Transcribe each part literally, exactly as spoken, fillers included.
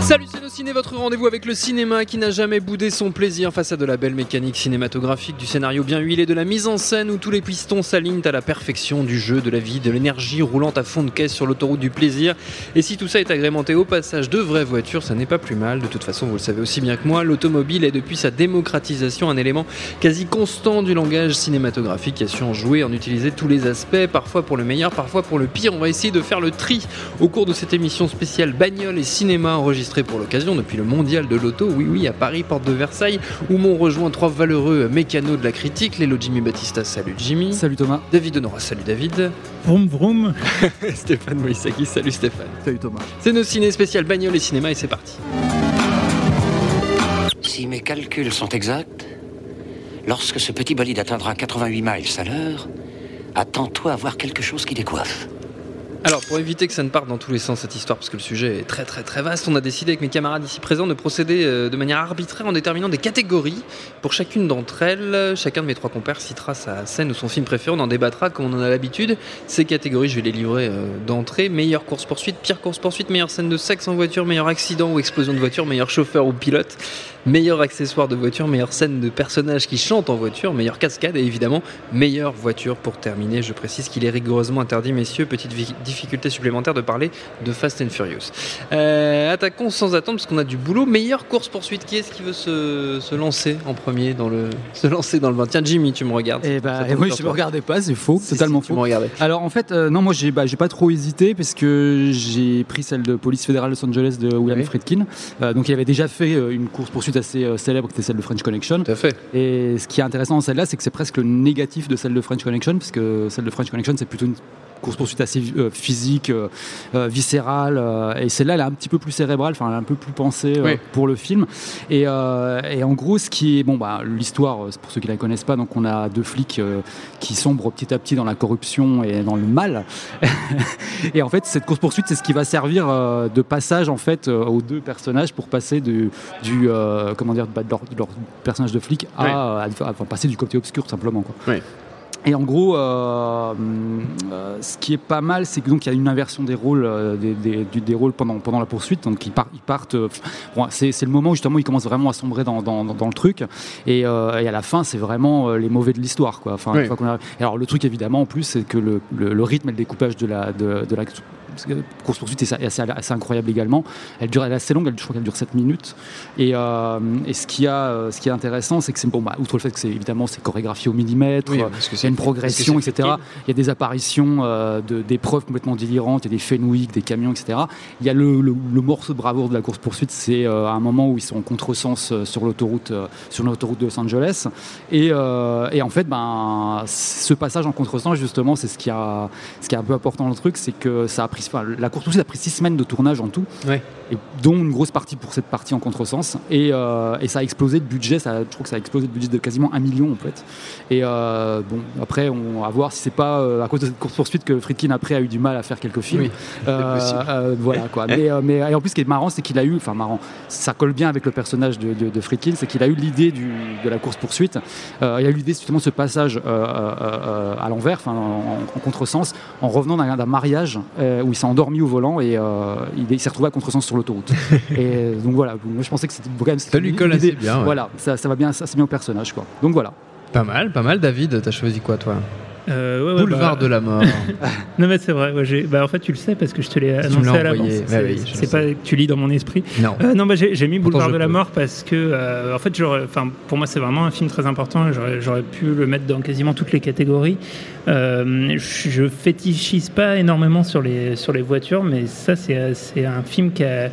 Salut, c'est le ciné, votre rendez-vous avec le cinéma qui n'a jamais boudé son plaisir face à de la belle mécanique cinématographique, du scénario bien huilé, de la mise en scène où tous les pistons s'alignent à la perfection, du jeu, de la vie, de l'énergie roulante à fond de caisse sur l'autoroute du plaisir. Et si tout ça est agrémenté au passage de vraies voitures, ça n'est pas plus mal. De toute façon, vous le savez aussi bien que moi, l'automobile est depuis sa démocratisation un élément quasi constant du langage cinématographique qui a su en jouer, en utiliser tous les aspects, parfois pour le meilleur, parfois pour le pire. On va essayer de faire le tri au cours de cette émission spéciale Bagnoles et cinéma enregistrée pour l'occasion depuis le mondial de l'auto, oui oui, à Paris, porte de Versailles, où m'ont rejoint trois valeureux mécanos de la critique, l'élo Jimmy Battista, salut Jimmy. Salut Thomas. David Honora, salut David. Vroom vroom. Stéphane Moïsaki, salut Stéphane. Salut Thomas. C'est nos ciné spécial bagnoles et cinéma et c'est parti. Si mes calculs sont exacts, lorsque ce petit bolide atteindra quatre-vingt-huit miles à l'heure, attends-toi à voir quelque chose qui décoiffe. Alors, pour éviter que ça ne parte dans tous les sens cette histoire, parce que le sujet est très très très vaste, on a décidé avec mes camarades ici présents de procéder de manière arbitraire en déterminant des catégories. Pour chacune d'entre elles, chacun de mes trois compères citera sa scène ou son film préféré, on en débattra comme on en a l'habitude. Ces catégories, je vais les livrer d'entrée. Meilleure course-poursuite, pire course-poursuite, meilleure scène de sexe en voiture, meilleur accident ou explosion de voiture, meilleur chauffeur ou pilote, meilleur accessoire de voiture, meilleure scène de personnage qui chante en voiture, meilleure cascade et évidemment, meilleure voiture pour terminer. Je précise qu'il est rigoureusement interdit, messieurs, petite vie. Difficulté supplémentaire de parler de Fast and Furious. Euh, attaquons sans attendre parce qu'on a du boulot. Meilleure course-poursuite, qui est-ce qui veut se, se lancer en premier dans le, se lancer dans le bain ? Tiens, Jimmy, tu me regardes. Et bah, et moi, je ne me regardais pas, c'est faux, si, totalement si, faux. Tu me regardais. Alors en fait, euh, non, moi, j'ai, bah, j'ai pas trop hésité parce que j'ai pris celle de Police Fédérale de Los Angeles de William oui. Friedkin. Euh, donc il avait déjà fait une course-poursuite assez euh, célèbre, qui était celle de French Connection. Tout à fait. Et ce qui est intéressant dans celle-là, c'est que c'est presque le négatif de celle de French Connection, parce que celle de French Connection, c'est plutôt une course-poursuite assez euh, physique, euh, euh, viscérale, euh, et celle-là, elle est un petit peu plus cérébrale, enfin, elle est un peu plus pensée euh, oui. pour le film. Et, euh, et en gros, ce qui est, bon, bah, l'histoire, pour ceux qui la connaissent pas, donc on a deux flics euh, qui sombrent petit à petit dans la corruption et dans le mal. Et en fait, cette course-poursuite, c'est ce qui va servir euh, de passage, en fait, euh, aux deux personnages pour passer du, du euh, comment dire, de leur, de leur personnage de flic à, oui. à, à, à enfin, passer du côté obscur, simplement, quoi. Oui. Et en gros, euh, euh, ce qui est pas mal, c'est qu'il y a une inversion des rôles, euh, des, des, des rôles pendant, pendant la poursuite. Donc, ils, par, ils partent. Euh, bon, c'est, c'est le moment où justement ils commencent vraiment à sombrer dans, dans, dans le truc. Et, euh, et à la fin, c'est vraiment euh, les mauvais de l'histoire, quoi. Enfin, oui. une fois qu'on a... Alors, le truc évidemment, en plus, c'est que le, le, le rythme et le découpage de la, de, de la course-poursuite est assez, assez incroyable également. Elle dure, elle est assez longue, elle, je crois qu'elle dure sept minutes. Et, euh, et ce, qui a, ce qui est intéressant, c'est que c'est bon, bah, outre le fait que c'est évidemment c'est chorégraphié au millimètre. Oui, parce que c'est progression, et cetera. Il y a des apparitions euh, de, d'épreuves complètement délirantes, il y a des Fenwick, des camions, et cetera. Il y a le, le, le morceau de bravoure de la course-poursuite, c'est euh, un moment où ils sont en contresens euh, sur, l'autoroute, euh, sur l'autoroute de Los Angeles. Et, euh, et en fait, ben, ce passage en contresens, justement, c'est ce qui, a, ce qui est un peu important dans le truc, c'est que ça a pris, enfin, la course-poursuite a pris six semaines de tournage en tout, ouais. et, dont une grosse partie pour cette partie en contresens. Et, euh, et ça a explosé de budget, ça, je trouve que ça a explosé de budget de quasiment un million, en fait. Et euh, bon, après, on va voir si c'est pas euh, à cause de cette course-poursuite que Friedkin après a eu du mal à faire quelques films. Oui, euh, euh, voilà quoi. Mais, euh, mais et en plus, ce qui est marrant, c'est qu'il a eu, enfin marrant, ça colle bien avec le personnage de, de, de Friedkin, c'est qu'il a eu l'idée du, de la course-poursuite. Euh, il a eu l'idée justement de ce passage euh, euh, à l'envers, enfin en, en, en contresens, en revenant d'un, d'un mariage euh, où il s'est endormi au volant et euh, il, il s'est retrouvé à contresens sur l'autoroute. Et donc voilà, moi je pensais que c'était quand même. Ça lui colle assez bien. Ouais. Voilà, ça, ça va bien, ça c'est bien au personnage quoi. Donc voilà. Pas mal, pas mal. David, t'as choisi quoi toi ? Euh, ouais, ouais, Boulevard bah... de la mort. Non mais c'est vrai. Ouais, j'ai... Bah, en fait tu le sais parce que je te l'ai annoncé à l'avance. Ouais, c'est oui, c'est pas que tu lis dans mon esprit. Non. Euh, non bah j'ai, j'ai mis Pourtant, Boulevard de la peux. mort parce que euh, en fait j'aurais, enfin pour moi c'est vraiment un film très important. J'aurais, j'aurais pu le mettre dans quasiment toutes les catégories. Euh, je fétichise pas énormément sur les sur les voitures, mais ça c'est c'est un film qui a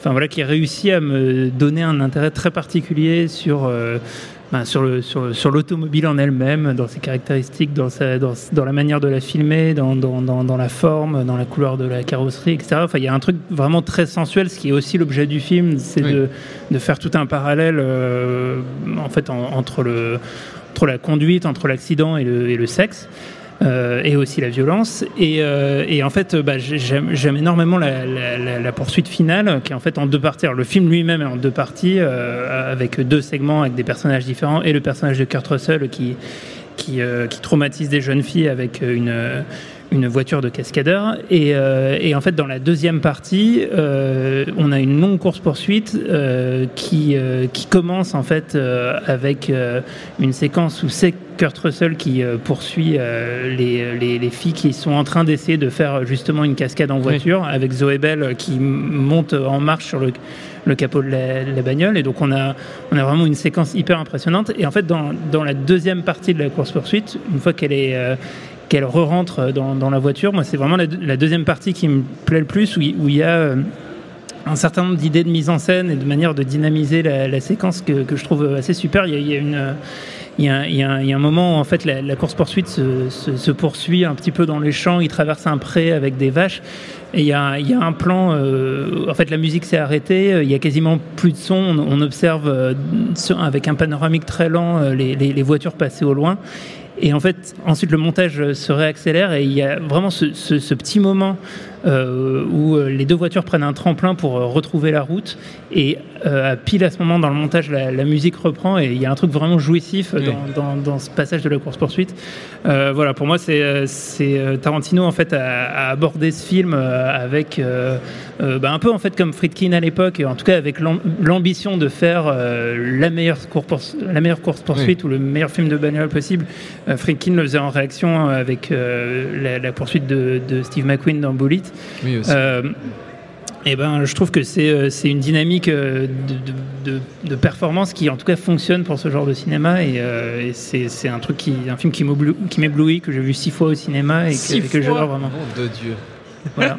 Enfin, voilà, qui a réussi à me donner un intérêt très particulier sur, euh, ben, sur, le, sur, sur l'automobile en elle-même, dans ses caractéristiques, dans, sa, dans, dans la manière de la filmer, dans, dans, dans, dans la forme, dans la couleur de la carrosserie, et cetera. Enfin, il y a un truc vraiment très sensuel, ce qui est aussi l'objet du film, c'est oui. de, de faire tout un parallèle euh, en fait, en, entre, le, entre la conduite, entre l'accident et le, et le sexe. Euh, et aussi la violence et, euh, et en fait bah, j'aime, j'aime énormément la, la, la, la poursuite finale qui est en fait en deux parties. Alors, le film lui-même est en deux parties euh, avec deux segments avec des personnages différents et le personnage de Kurt Russell qui, qui, euh, qui traumatise des jeunes filles avec une, une voiture de cascadeur et, euh, et en fait dans la deuxième partie euh, on a une longue course-poursuite euh, qui, euh, qui commence en fait euh, avec euh, une séquence où c'est Kurt Russell qui euh, poursuit euh, les, les, les filles qui sont en train d'essayer de faire justement une cascade en voiture oui. avec Zoé Bell qui monte en marche sur le, le capot de la, de la bagnole et donc on a, on a vraiment une séquence hyper impressionnante et en fait dans, dans la deuxième partie de la course-poursuite une fois qu'elle est euh, qu'elle re-rentre dans, dans la voiture moi c'est vraiment la, la deuxième partie qui me plaît le plus où il y a euh, un certain nombre d'idées de mise en scène et de manière de dynamiser la, la séquence que, que je trouve assez super. Il y a, il y a une euh, Il y, a, il, y a, il y a un moment où en fait, la, la course-poursuite se, se, se poursuit un petit peu dans les champs. Il traverse un pré avec des vaches. Et il y a, il y a un plan... Euh, en fait, la musique s'est arrêtée. Il y a quasiment plus de son. On, on observe euh, avec un panoramique très lent euh, les, les, les voitures passer au loin. Et en fait, ensuite, le montage se réaccélère. Et il y a vraiment ce, ce, ce petit moment euh, où les deux voitures prennent un tremplin pour retrouver la route. Et euh, pile à ce moment, dans le montage, la, la musique reprend. Et il y a un truc vraiment jouissif... Euh, Dans, dans, dans ce passage de la course-poursuite. Euh, voilà, pour moi, c'est, c'est Tarantino, en fait, a, a abordé ce film avec, euh, euh, bah, un peu, en fait, comme Friedkin à l'époque, et en tout cas avec l'ambition de faire euh, la meilleure course-poursuite oui. ou le meilleur film de bagnole possible. Euh, Friedkin le faisait en réaction avec euh, la, la poursuite de, de Steve McQueen dans Bullitt. Oui, aussi. Euh, Eh ben, je trouve que c'est, c'est une dynamique de, de, de, de performance qui, en tout cas, fonctionne pour ce genre de cinéma. Et, euh, et c'est, c'est un, truc qui, un film qui m'éblouit, qui m'éblouit, que j'ai vu six fois au cinéma et que, que j'adore vraiment. Nom de Dieu. Voilà.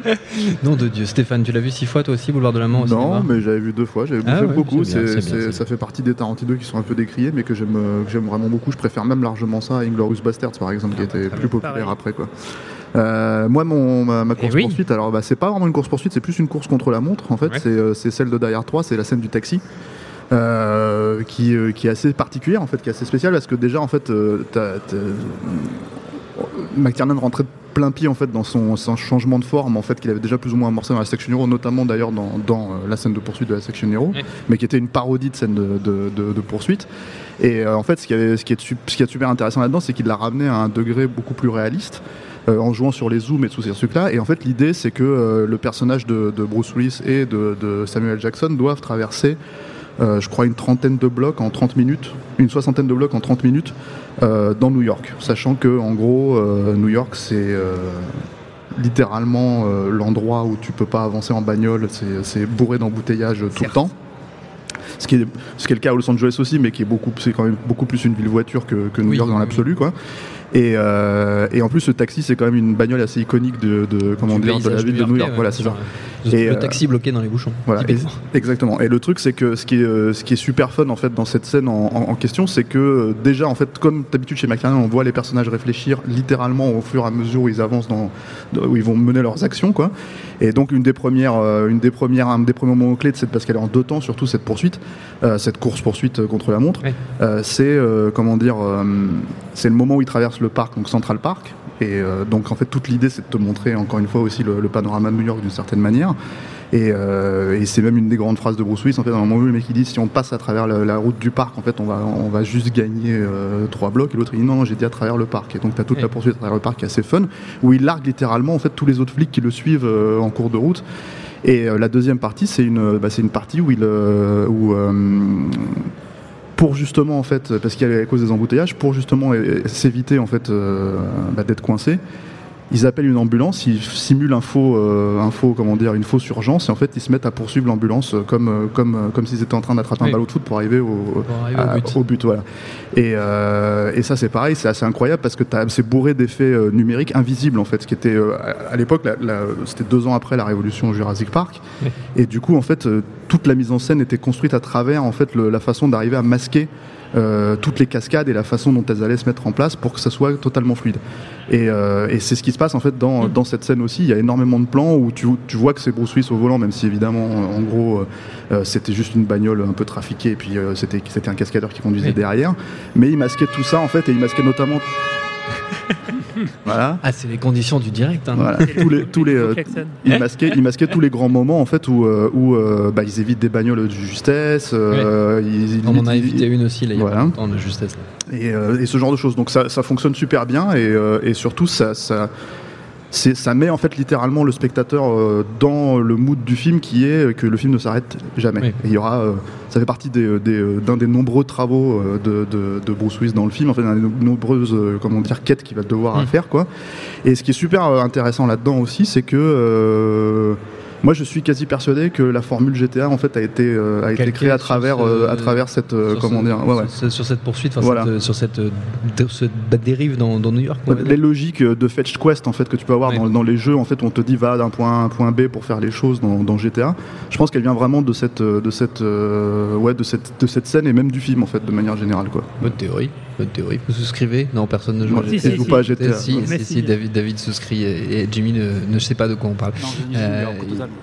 Nom de Dieu. Stéphane, tu l'as vu six fois, toi aussi, Boulevard de la mort au non, cinéma ? Non, mais j'avais vu deux fois. J'avais ah, vu ouais, beaucoup. C'est bien, c'est, c'est bien, c'est c'est, ça fait partie des Tarantino qui sont un peu décriés, mais que j'aime, que j'aime vraiment beaucoup. Je préfère même largement ça à Inglorious Bastards, par exemple, ah, qui était plus populaire pareil. après, quoi. Euh, moi mon, ma, ma course oui. poursuite alors bah, c'est pas vraiment une course poursuite, c'est plus une course contre la montre en fait, ouais. c'est, euh, c'est celle de Die Hard trois, c'est la scène du taxi euh, qui, euh, qui est assez particulière en fait, qui est assez spéciale parce que déjà en fait euh, t'as, t'as... McTiernan rentrait plein pied en fait dans son, son changement de forme en fait qu'il avait déjà plus ou moins amorcé dans la Section Hero, notamment d'ailleurs dans, dans euh, la scène de poursuite de la Section Hero, ouais. mais qui était une parodie de scène de, de, de, de poursuite. Et euh, en fait, ce qui, avait, ce, qui est, ce qui est super intéressant là-dedans, c'est qu'il l'a ramené à un degré beaucoup plus réaliste. Euh, en jouant sur les zooms et tous ces trucs-là. Et en fait, l'idée, c'est que euh, le personnage de, de Bruce Willis et de, de Samuel Jackson doivent traverser, euh, je crois, une trentaine de blocs en trente minutes, une soixantaine de blocs en trente minutes euh, dans New York. Sachant que, en gros, euh, New York, c'est euh, littéralement euh, l'endroit où tu peux pas avancer en bagnole, c'est, c'est bourré d'embouteillages tout le temps. Ce qui, est, ce qui est le cas à Los Angeles aussi, mais qui est beaucoup, c'est quand même beaucoup plus une ville voiture que, que New oui, York dans oui. l'absolu, quoi. Et, euh, et en plus, le taxi, c'est quand même une bagnole assez iconique de, de comment dire, de la ville de New York. Voilà, c'est genre et le euh, taxi bloqué dans les bouchons. Voilà, et, exactement. Et le truc, c'est que ce qui est, ce qui est super fun en fait dans cette scène en, en, en question, c'est que déjà, en fait, comme d'habitude chez McTiernan, on voit les personnages réfléchir littéralement au fur et à mesure où ils avancent dans, où ils vont mener leurs actions, quoi. Et donc, une des premières, une des premières, un des premiers moments clés, c'est parce qu'elle est en deux temps, surtout cette poursuite, euh, cette course poursuite contre la montre. Ouais. Euh, c'est euh, comment dire, euh, c'est le moment où ils traversent le parc, donc Central Park, et euh, donc en fait toute l'idée c'est de te montrer encore une fois aussi le, le panorama de New York d'une certaine manière, et, euh, et c'est même une des grandes phrases de Bruce Willis en fait, à un moment où le mec il dit si on passe à travers la, la route du parc en fait on va, on va juste gagner euh, trois blocs, et l'autre il dit non, non j'ai dit à travers le parc, et donc t'as toute ouais. la poursuite à travers le parc qui est assez fun, où il largue littéralement en fait tous les autres flics qui le suivent euh, en cours de route. Et euh, la deuxième partie c'est une, bah, c'est une partie où il euh, où euh, pour justement en fait, parce qu'il y a à cause des embouteillages, pour justement euh, s'éviter en fait euh, bah, d'être coincé, ils appellent une ambulance, ils simulent un faux, euh, un faux, comment dire, une fausse urgence, et en fait ils se mettent à poursuivre l'ambulance comme, comme, comme s'ils étaient en train d'attraper oui. un ballon de foot pour arriver au, pour arriver à, au but. Au but voilà. et, euh, et ça c'est pareil, c'est assez incroyable parce que t'as, c'est bourré d'effets euh, numériques invisibles en fait, ce qui était euh, à l'époque, la, la, c'était deux ans après la révolution Jurassic Park, oui. et du coup en fait euh, toute la mise en scène était construite à travers en fait le, la façon d'arriver à masquer Euh, toutes les cascades et la façon dont elles allaient se mettre en place pour que ça soit totalement fluide. Et, euh, et c'est ce qui se passe en fait dans, mmh. dans cette scène aussi. Il y a énormément de plans où tu, tu vois que c'est Bruce Willis au volant, même si évidemment en gros euh, c'était juste une bagnole un peu trafiquée et puis euh, c'était, c'était un cascadeur qui conduisait oui. derrière. Mais il masquait tout ça en fait, et il masquait notamment. Voilà. Ah, c'est les conditions du direct. Hein. Voilà. Tous les, tous les, euh, ils masquaient, ils masquaient tous les grands moments en fait où, où euh, bah, ils évitent des bagnoles de justesse. Euh, ouais. ils, ils, on en a évité ils... une aussi là, il y a voilà. pas longtemps de justesse. Et, euh, et ce genre de choses. Donc ça, ça fonctionne super bien et, euh, et surtout ça. ça... C'est, ça met en fait littéralement le spectateur euh, dans le mood du film, qui est que le film ne s'arrête jamais. Oui. Il y aura, euh, ça fait partie des, des, d'un des nombreux travaux euh, de, de, de Bruce Willis dans le film, en fait, d'un des nombreuses euh, comment dire, quêtes qu'il va devoir mmh. faire, quoi. Et ce qui est super intéressant là-dedans aussi, c'est que euh, moi je suis quasi persuadé que la formule G T A en fait a été, euh, a été créée à travers, ce, euh, à travers cette euh, comment ce, dire, ouais, ouais. Sur, sur cette poursuite, voilà. cette, sur cette dé, ce dérive dans, dans New York, les logiques de fetch quest en fait que tu peux avoir ouais. dans, dans les jeux en fait, on te dit va d'un point A à un point B pour faire les choses dans, dans G T A. Je pense qu'elle vient vraiment de cette, de cette, euh, ouais, de cette, de cette scène et même du film en fait de manière générale, quoi. Bonne théorie. Votre théorie. Vous souscrivez ? Non, personne ne joue à G T A. Joue pas à G T A. Si, si, si, David, David souscrit et, et Jimmy ne, ne sait pas de quoi on parle. Non, euh,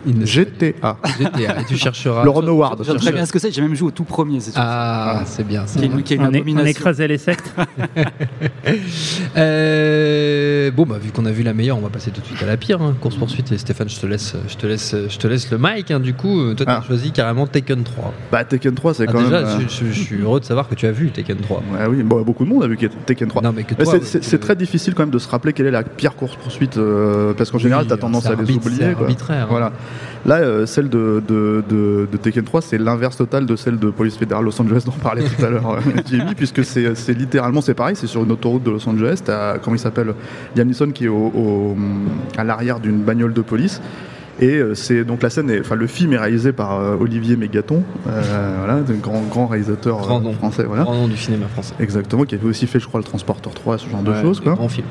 il, il G T A. G T A. Et tu chercheras. Le Ron Howard. Je sais très bien ce que c'est. J'ai même joué au tout premier. C'est ah, c'est bien. C'est qui, qui est une on, est, on écrasait les sectes. euh, bon, bah vu qu'on a vu la meilleure, on va passer tout de suite à la pire. Hein. Course poursuite. Et Stéphane, je te laisse, je te laisse, je te laisse le mic. Hein. Du coup, toi, ah. tu as choisi carrément Taken trois. Bah Taken trois, c'est ah, quand déjà, même. Déjà, je, je, je suis heureux de savoir que tu as vu Taken trois. Ouais, oui. Bon, beaucoup de monde a vu Taken trois. Non, mais que toi, c'est, c'est, que... c'est très difficile quand même de se rappeler quelle est la pire course poursuite euh, parce qu'en oui, général t'as tendance à les oublier. C'est quoi. Arbitraire. Hein. Voilà. Là, euh, celle de, de, de, de Taken trois, c'est l'inverse total de celle de Police Fédérale Los Angeles dont on parlait tout à l'heure, Jimmy, puisque c'est, c'est littéralement c'est pareil, c'est sur une autoroute de Los Angeles. T'as, comment il s'appelle, Liam Neeson qui est au, au, à l'arrière d'une bagnole de police. Et c'est donc la scène, est, enfin le film est réalisé par euh, Olivier Mégaton, euh, voilà, un grand grand réalisateur grand nom, français, voilà, grand nom du cinéma français. Exactement, qui avait aussi fait, je crois, le Transporteur trois, ce genre ouais, de choses, quoi. Grand film.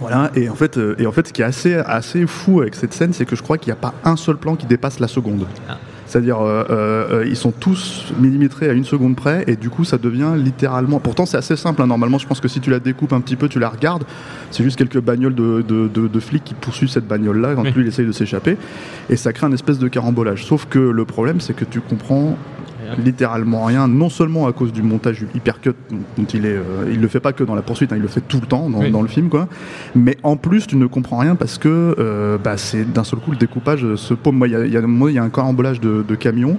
Voilà, et en fait, et en fait, ce qui est assez assez fou avec cette scène, c'est que je crois qu'il n'y a pas un seul plan qui dépasse la seconde. Ah. C'est-à-dire, euh, euh, ils sont tous millimétrés à une seconde près, et du coup, ça devient littéralement. Pourtant, c'est assez simple. Hein. Normalement, je pense que si tu la découpes un petit peu, tu la regardes. C'est juste quelques bagnoles de, de, de, de flics qui poursuivent cette bagnole-là quand oui. lui il essaye de s'échapper, et ça crée une espèce de carambolage. Sauf que le problème, c'est que tu comprends littéralement rien, non seulement à cause du montage hypercut dont il est, euh, il le fait pas que dans la poursuite, hein, il le fait tout le temps dans, oui. dans le film, quoi. Mais en plus, tu ne comprends rien parce que euh, bah, c'est d'un seul coup le découpage se paume. Moi, il y, y, y a un carambolage de, de camions.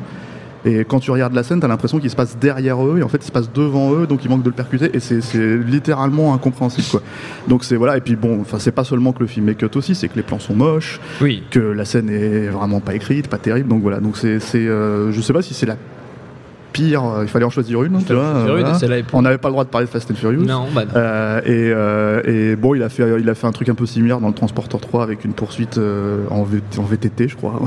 Et quand tu regardes la scène, t'as l'impression qu'il se passe derrière eux, et en fait il se passe devant eux, donc il manque de le percuter, et c'est, c'est littéralement incompréhensible, quoi. Donc c'est voilà, et puis bon, enfin c'est pas seulement que le film est cut aussi, c'est que les plans sont moches, oui. que la scène est vraiment pas écrite, pas terrible, donc voilà. Donc c'est, c'est euh, je sais pas si c'est la pire, il fallait en choisir une, tu vois, euh, une voilà. On n'avait pas le droit de parler de Fast and Furious. Non, bah non. Euh, et, euh, et bon, il a fait, il a fait un truc un peu similaire dans le Transporteur trois avec une poursuite euh, en, v- en V T T, je crois,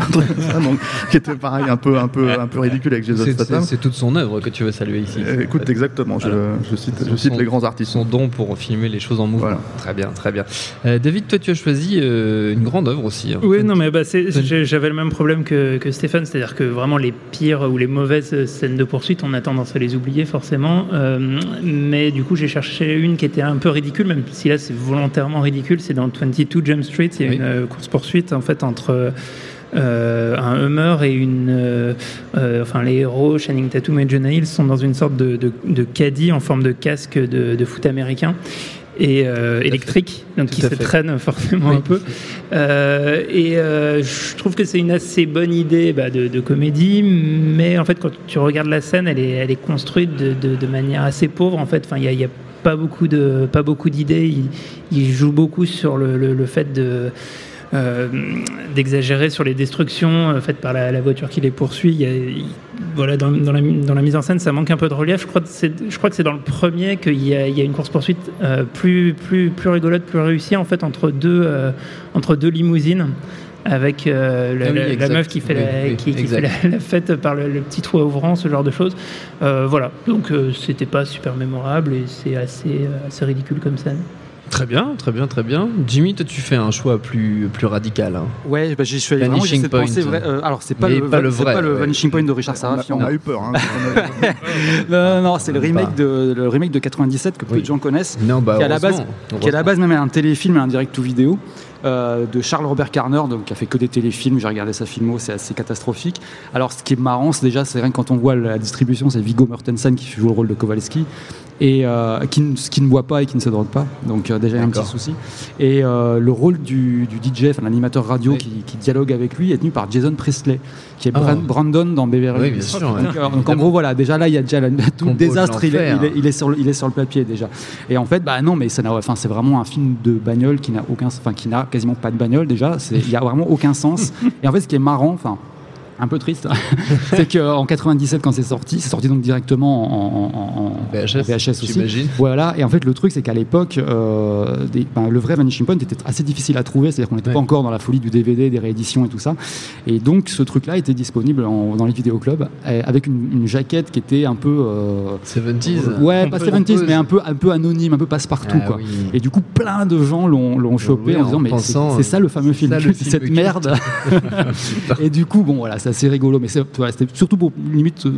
donc, qui était pareil, un peu, un peu, un peu ridicule avec Jason Statham. C'est, c'est toute son œuvre que tu veux saluer ici. Euh, écoute, exactement. Je, voilà. je cite, je cite son, les grands artistes. Son don pour filmer les choses en mouvement. Voilà. Très bien, très bien. Euh, David, toi, tu as choisi euh, une grande œuvre aussi. Hein. Oui, une... non, mais bah, c'est, c'est... j'avais le même problème que, que Stéphane, c'est-à-dire que vraiment les pires ou les mauvaises scènes de poursuite, on a tendance à les oublier forcément, euh, mais du coup j'ai cherché une qui était un peu ridicule, même si là c'est volontairement ridicule. C'est dans vingt-deux Jump Street, il y a oui. une euh, course poursuite en fait entre euh, un Hummer et une euh, euh, enfin les héros Channing Tatum et Jonah Hill sont dans une sorte de, de, de caddie en forme de casque de, de foot américain et euh, électrique, donc qui se fait. traîne forcément oui. un peu euh, et euh, je trouve que c'est une assez bonne idée bah, de, de comédie, mais en fait quand tu regardes la scène, elle est, elle est construite de, de, de manière assez pauvre en fait. Enfin, il y a, y a pas beaucoup de, pas beaucoup d'idées. Il, il joue beaucoup sur le, le, le fait de euh, d'exagérer sur les destructions euh, faites par la, la voiture qui les poursuit. Il y a, il, voilà, dans, dans, la, dans la mise en scène, ça manque un peu de relief. Je crois que c'est, je crois que c'est dans le premier qu'il y a, il y a une course-poursuite euh, plus, plus, plus rigolote, plus réussie, en fait, entre deux, euh, entre deux limousines. Avec euh, la, ah oui, la, la meuf qui fait, oui, la, oui, qui, qui fait la, la fête par le, le petit trou à ouvrant, ce genre de choses. Euh, voilà, donc euh, c'était pas super mémorable et c'est assez, assez ridicule comme scène. Très bien, très bien, très bien. Jimmy, toi, tu fais un choix plus, plus radical. Hein. Ouais, bah, j'y suis allé vraiment, j'essaie de penser vrai. Euh, alors, c'est pas, le, pas, le, vrai, c'est pas ouais. le Vanishing Point de Richard Sarafian. On a eu peur. Hein. non, non, non, c'est le remake, de, le remake de quatre-vingt-dix-sept que peu oui. de gens connaissent, non, bah, qui, à la base, qui à la base même est un téléfilm et un direct to vidéo. Euh, de Charles Robert Carner, donc, qui a fait que des téléfilms. J'ai regardé sa filmo, c'est assez catastrophique. Alors ce qui est marrant, c'est déjà, c'est rien que quand on voit la distribution, c'est Viggo Mortensen qui joue le rôle de Kowalski et euh, qui, qui ne boit pas et qui ne se drogue pas, donc euh, déjà il y a un petit souci. Et euh, le rôle du, du D J, enfin, l'animateur radio oui. qui, qui dialogue avec lui est tenu par Jason Priestley, qui est oh. Brandon dans Beverly Hills. Oui, bien sûr, donc, ouais. donc en gros voilà, déjà là il y a déjà la, tout le désastre, il est, il, est, il, est sur le, il est sur le papier déjà. Et en fait bah non, mais ça n'a, enfin, c'est vraiment un film de bagnole qui n'a aucun, enfin qui n'a quasiment pas de bagnole déjà, il n'y a vraiment aucun sens. Et en fait ce qui est marrant, enfin un peu triste, c'est qu'en quatre-vingt-dix-sept quand c'est sorti, c'est sorti donc directement en, en, en V H S, V H S aussi. J'imagine. Voilà, et en fait le truc c'est qu'à l'époque, euh, des, ben, le vrai Vanishing Point était assez difficile à trouver, c'est-à-dire qu'on n'était ouais. pas encore dans la folie du D V D, des rééditions et tout ça. Et donc ce truc-là était disponible en, dans les vidéoclubs avec une, une jaquette qui était un peu euh, soixante-dix. Euh, ouais, on pas soixante-dix, mais un peu un peu anonyme, un peu passe-partout ah, quoi. Oui. Et du coup plein de gens l'ont, l'ont chopé oui, en, en disant mais c'est, c'est ça le fameux film, ça, le film cette merde. Et du coup bon voilà. C'est assez rigolo, mais c'est, voilà, c'était surtout pour limite euh,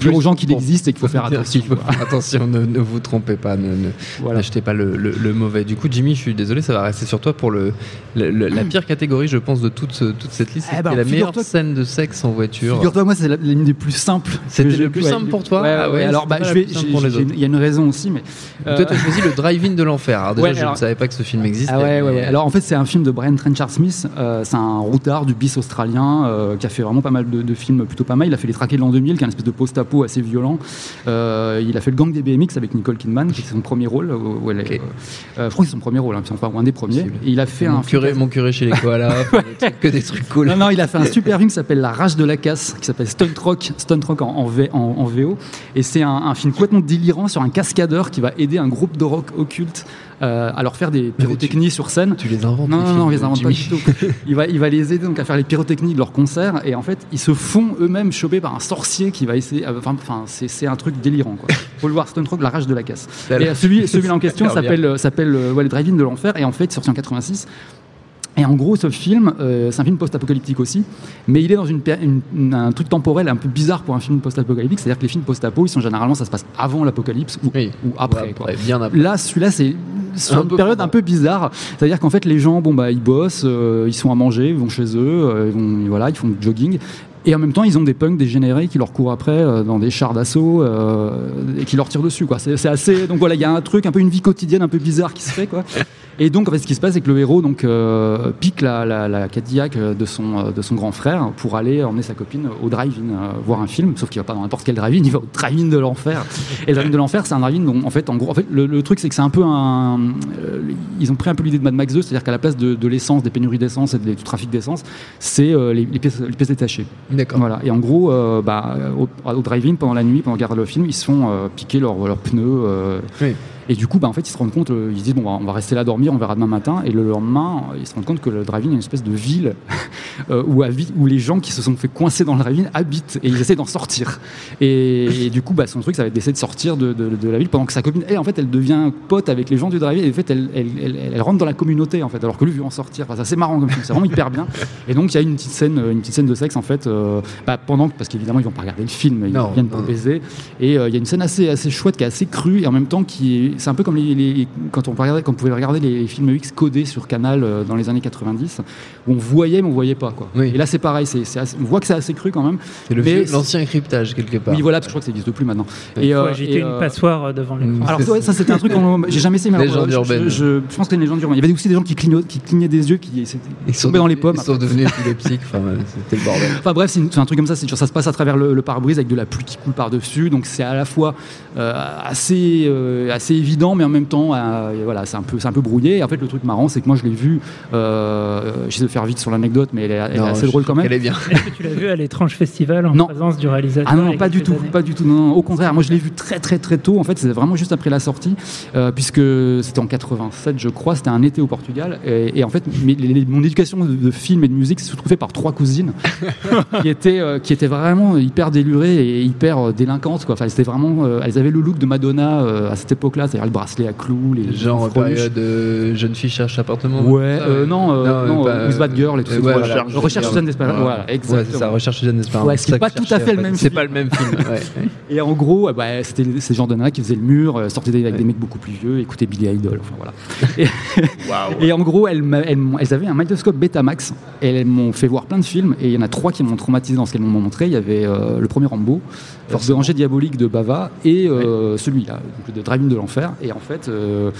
dire aux gens qu'il existe et qu'il faut faire attention. Faut faire attention, ne, ne vous trompez pas, ne, ne, voilà. n'achetez pas le, le, le mauvais. Du coup, Jimmy, je suis désolé, ça va rester sur toi pour le, le, le, la pire catégorie, je pense, de toute, toute cette liste. Eh ben, c'est la meilleure toi, scène de sexe en voiture. Figure-toi, moi, c'est la, l'une des plus simples. C'était le plus ouais, simple pour toi. Ouais, ah ouais, alors, bah, il y a une raison aussi, mais euh... toi, tu as choisi le Drive-In de l'enfer. Alors, déjà, ouais, je alors... ne savais pas que ce film existait. Ah ouais, ouais, ouais. Alors, en fait, c'est un film de Brian Trenchard Smith. Euh, c'est un routard du bis australien euh, qui a fait vraiment pas mal de, de films plutôt pas mal. Il a fait Les Traqués de l'an deux mille, qui est un espèce de post-apo assez violent. Euh, il a fait Le Gang des B M X avec Nicole Kidman, qui est son premier rôle. Où elle est, okay. euh, je crois que c'est son premier rôle, hein, enfin, ou un des premiers. Et il a fait mon, un curé, film... mon curé chez les koalas, que des trucs cool. Non, non, il a fait un super film qui s'appelle La Rage de la Casse, qui s'appelle Stunt Rock, Stunt Rock en, en, v, en, en V O. Et c'est un, un film complètement délirant sur un cascadeur qui va aider un groupe de rock occulte Euh, à leur faire des pyrotechnies tu, sur scène. Tu les inventes? Non, non, non, on les invente pas du tout. Il va, il va les aider donc à faire les pyrotechnies de leur concert et en fait, ils se font eux-mêmes choper par un sorcier qui va essayer. Enfin, enfin, c'est, c'est un truc délirant, quoi. Faut le voir, c'est un truc, La Rage de la Casse. Et là, celui, celui en question s'appelle, s'appelle ouais, Le Drive-In de l'enfer et en fait, sorti en quatre-vingt-six. Et en gros, ce film, euh, c'est un film post-apocalyptique aussi, mais il est dans une, une, une, un truc temporel un peu bizarre pour un film post-apocalyptique, c'est-à-dire que les films post-apo, ils sont généralement, ça se passe avant l'apocalypse ou, oui, ou après. Ou après, quoi. Bien après. Là, celui-là, c'est, c'est un une peu période peu. un peu bizarre, c'est-à-dire qu'en fait, les gens, bon bah, ils bossent, euh, ils sont à manger, ils vont chez eux, euh, ils, vont, voilà, ils font du jogging. Et en même temps, ils ont des punks dégénérés qui leur courent après euh, dans des chars d'assaut euh, et qui leur tirent dessus, quoi. C'est, c'est assez. Donc voilà, il y a un truc, un peu une vie quotidienne, un peu bizarre qui se fait, quoi. Et donc en fait, ce qui se passe, c'est que le héros donc euh, pique la, la, la Cadillac de son de son grand frère pour aller emmener sa copine au drive-in euh, voir un film. Sauf qu'il va pas dans n'importe quel drive-in, il va au drive-in de l'enfer. Et le drive-in de l'enfer, c'est un drive-in dont en fait, en gros, en fait, le, le truc, c'est que c'est un peu un. Euh, ils ont pris un peu l'idée de Mad Max deux, c'est-à-dire qu'à la place de, de l'essence, des pénuries d'essence et de, du trafic d'essence, c'est euh, les, les pièces les pièces détachées. D'accord. Voilà. Et en gros, euh, bah, au, au drive-in, pendant la nuit, pendant qu'ils regardent le film, ils se font euh, piquer leurs leur pneus. Euh, oui. Et du coup, bah, en fait, ils se rendent compte, euh, ils se disent, bon, bah, on va rester là dormir, on verra demain matin. Et le lendemain, ils se rendent compte que le drive-in est une espèce de ville euh, où, habi- où les gens qui se sont fait coincer dans le drive-in habitent et ils essaient d'en sortir. Et, et du coup, bah, son truc, ça va être d'essayer de sortir de, de, de la ville pendant que sa copine, elle, en fait, elle devient pote avec les gens du drive-in et en fait, elle, elle, elle, elle, elle rentre dans la communauté, en fait, alors que lui veut en sortir. Enfin, c'est assez marrant comme film, c'est vraiment hyper bien. Et donc, il y a une petite scène, une petite scène de sexe, en fait, euh, bah, pendant que, parce qu'évidemment, ils vont pas regarder le film, ils non, viennent non. pour baiser. Et il euh, y a une scène assez, assez chouette qui est assez crue et en même temps qui est. C'est un peu comme les, les, quand on regardait, quand on pouvait regarder les films X codés sur Canal euh, dans les années quatre-vingt-dix, où on voyait mais on voyait pas, quoi. Oui. Et là c'est pareil, c'est, c'est assez, on voit que c'est assez cru quand même. C'est le vieux, l'ancien cryptage quelque part. Oui voilà, parce que je crois que ça n'existe plus maintenant. Il et, faut euh, agiter et, euh... une passoire devant l'écran. Alors ouais, ça c'était un truc qu'on j'ai jamais essayé. Mais légende alors, urbaine. Je, je, je pense que les légendes urbaines. Il y avait aussi des gens qui clignaient, qui clignaient des yeux, qui tombaient dans les pommes. Ils sont devenus épileptiques. Enfin c'était le bordel. Enfin bref, c'est, une, c'est un truc comme ça. C'est, ça se passe à travers le, le pare-brise avec de la pluie qui coule par dessus, donc c'est à la fois euh, assez euh, assez évident, mais en même temps, euh, voilà, c'est un peu, c'est un peu brouillé. Et en fait, le truc marrant, c'est que moi, je l'ai vu. Euh, j'essaie de faire vite sur l'anecdote, mais elle est, elle non, est assez drôle quand même. Elle est bien. Est-ce que tu l'as vu à l'étrange festival en non. présence du réalisateur? Ah non, non pas du tout, pas du tout. Non, non, au contraire, moi, je l'ai vu très, très, très tôt. En fait, c'est vraiment juste après la sortie, euh, puisque c'était en quatre-vingt-sept, je crois. C'était un été au Portugal, et, et en fait, mes, les, mon éducation de, de film et de musique s'est trouvée par trois cousines qui étaient, euh, qui étaient vraiment hyper délurées et hyper délinquantes, quoi. Enfin, c'était vraiment, euh, elles avaient le look de Madonna euh, à cette époque-là, c'est-à-dire le bracelet à clous, les genre période euh, jeune fille cherche appartement. Ouais, euh, non, euh, non, bah, Who's Bad Girl et tout. Euh, ouais, voilà. Recherche, recherche Suzanne Despain. Voilà, voilà, exactement. Ouais, ça recherche Suzanne Despain. Ouais, c'est pas tout à fait le même. C'est pas le même film. Ouais. Et en gros, bah, c'était ces genres de nanas qui faisaient le mur, sortaient avec ouais. des mecs beaucoup plus vieux, écoutaient Billy Idol. Enfin voilà. Et, wow. Et en gros, elles, elles, elles avaient un magnétoscope Betamax. Et elles m'ont fait voir plein de films. Et il y en a trois qui m'ont traumatisé dans ce qu'elles m'ont montré. Il y avait euh, le premier Rambo, Force de Rangée Diabolique de Bava, et euh, ouais. celui-là, donc le Drive-In de l'enfer. Et en fait, euh,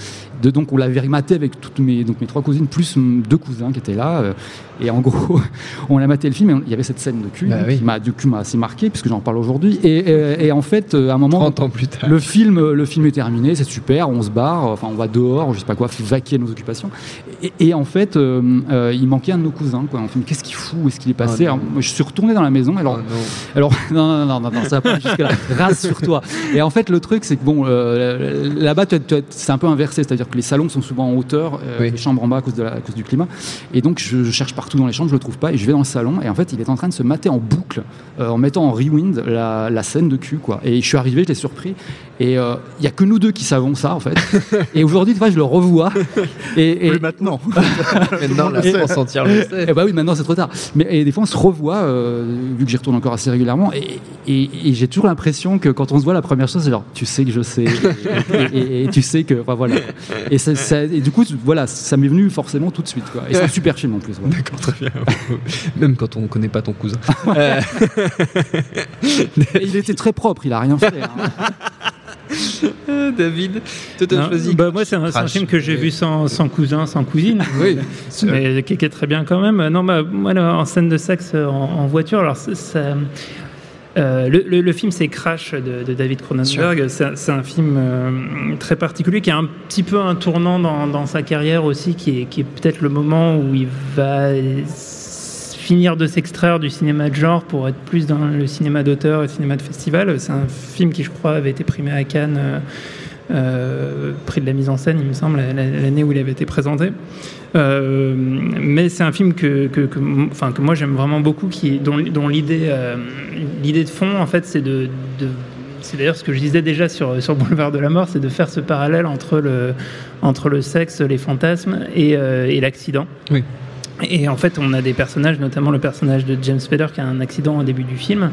de, donc on l'avait maté avec toutes mes, donc mes trois cousines plus deux cousins qui étaient là. Euh, et en gros, on l'a maté le film. Et on, il y avait cette scène de cul bah, oui. qui m'a, du cul m'a assez marqué puisque j'en parle aujourd'hui. Et, et, et en fait, à un moment, trente ans plus tard, le film, le film est terminé, c'est super, on se barre, enfin on va dehors, je sais pas quoi, vaquer nos occupations. Et, et en fait, euh, euh, il manquait un de nos cousins. Quoi. On fait, mais qu'est-ce qu'il fout? Est-ce qu'il est passé? Ah, alors, moi, je suis retourné dans la maison. Alors, ah, non. alors non, non, non, non, ça. Jusque-là, rase sur toi. Et en fait, le truc, c'est que bon, euh, là-bas, t'as, t'as, c'est un peu inversé, c'est-à-dire que les salons sont souvent en hauteur, euh, oui. les chambres en bas à cause, de la, à cause du climat. Et donc, je, je cherche partout dans les chambres, je le trouve pas, et je vais dans le salon. Et en fait, il est en train de se mater en boucle, euh, en mettant en rewind la, la scène de cul, quoi. Et je suis arrivé, je l'ai surpris. Et il euh, y a que nous deux qui savons ça, en fait. Et aujourd'hui, tu vois, je le revois. Et, et... Mais maintenant. maintenant, la scène, on s'en tire le sait. Et bah oui, maintenant, c'est trop tard. Mais et des fois, on se revoit, euh, vu que j'y retourne encore assez régulièrement, et, et, et j'ai toujours l'impression que quand on se voit, la première chose, c'est genre, tu sais que je sais, et, et, et, et tu sais que, enfin voilà. Et, ça, ça, et du coup, voilà, ça m'est venu forcément tout de suite, quoi. Et c'est un super film en plus. Voilà. D'accord, très bien. Même quand on connaît pas ton cousin. euh... Il était très propre, il a rien fait. Hein. David, toi t'as choisi. Bah moi c'est un, c'est un film que j'ai vu sans, sans cousin, sans cousine, oui, mais qui est très bien quand même. Non, bah, moi en scène de sexe en, en voiture, alors ça. Euh, le, le, le film c'est Crash de, de David Cronenberg, c'est, c'est un film euh, très particulier qui a un petit peu un tournant dans, dans sa carrière aussi, qui est, qui est peut-être le moment où il va finir de s'extraire du cinéma de genre pour être plus dans le cinéma d'auteur et le cinéma de festival. C'est un film qui je crois avait été primé à Cannes, euh, euh, prix de la mise en scène il me semble, l'année où il avait été présenté. Euh, mais c'est un film que, que, que, enfin, que moi j'aime vraiment beaucoup, qui, dont, dont l'idée, euh, l'idée de fond en fait c'est de, de c'est d'ailleurs ce que je disais déjà sur, sur Boulevard de la mort, c'est de faire ce parallèle entre le, entre le sexe, les fantasmes et, euh, et l'accident. Oui. Et en fait, on a des personnages, notamment le personnage de James Spader qui a un accident au début du film,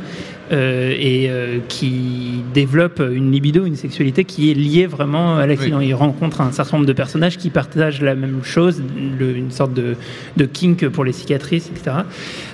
euh, et euh, qui développe une libido, une sexualité qui est liée vraiment à l'accident. Oui. Il rencontre un certain nombre de personnages qui partagent la même chose, le, une sorte de, de kink pour les cicatrices, et cetera.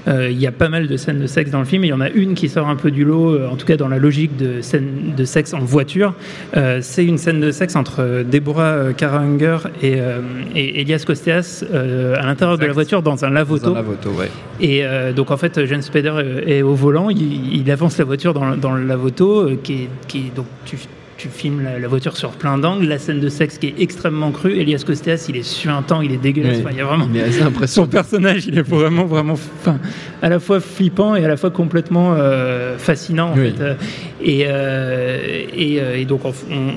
Euh, il y a pas mal de scènes de sexe dans le film, et il y en a une qui sort un peu du lot, en tout cas dans la logique de scène de sexe en voiture. Euh, c'est une scène de sexe entre Deborah Karahanger et, euh, et Elias Koteas euh, à l'intérieur exact. de la voiture, dans un lave-auto, ouais. et euh, donc en fait James Spader est au volant, il, il avance la voiture dans, dans le lave-auto, euh, qui, est, qui est, donc tu, tu filmes la, la voiture sur plein d'angles, la scène de sexe qui est extrêmement crue. Elias Koteas il est suintant, il est dégueulasse, oui. enfin, il y a vraiment, il est assez impressionnant. Son personnage il est vraiment, vraiment enfin, à la fois flippant et à la fois complètement euh, fascinant en oui. fait. Et, euh, et, euh, et donc on,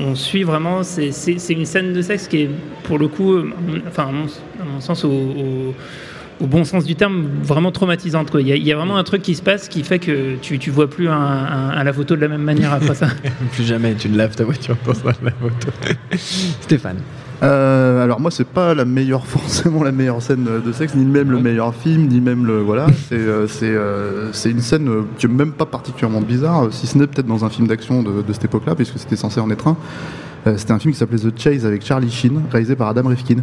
on suit vraiment, c'est, c'est, c'est une scène de sexe qui est pour le coup, enfin à mon, à mon sens au, au au bon sens du terme, vraiment traumatisante. Il y, y a vraiment un truc qui se passe qui fait que tu ne vois plus un, un, un lave-auto de la même manière après ça. Plus jamais, tu ne laves ta voiture pour ça, un lave-auto. Stéphane. Euh, alors moi c'est pas la meilleure, forcément la meilleure scène de sexe, ni même le meilleur film, ni même le voilà. C'est euh, c'est euh, c'est une scène qui est même pas particulièrement bizarre, si ce n'est peut-être dans un film d'action de, de cette époque-là, puisque c'était censé en être un. Euh, c'était un film qui s'appelait The Chase avec Charlie Sheen, réalisé par Adam Rifkin,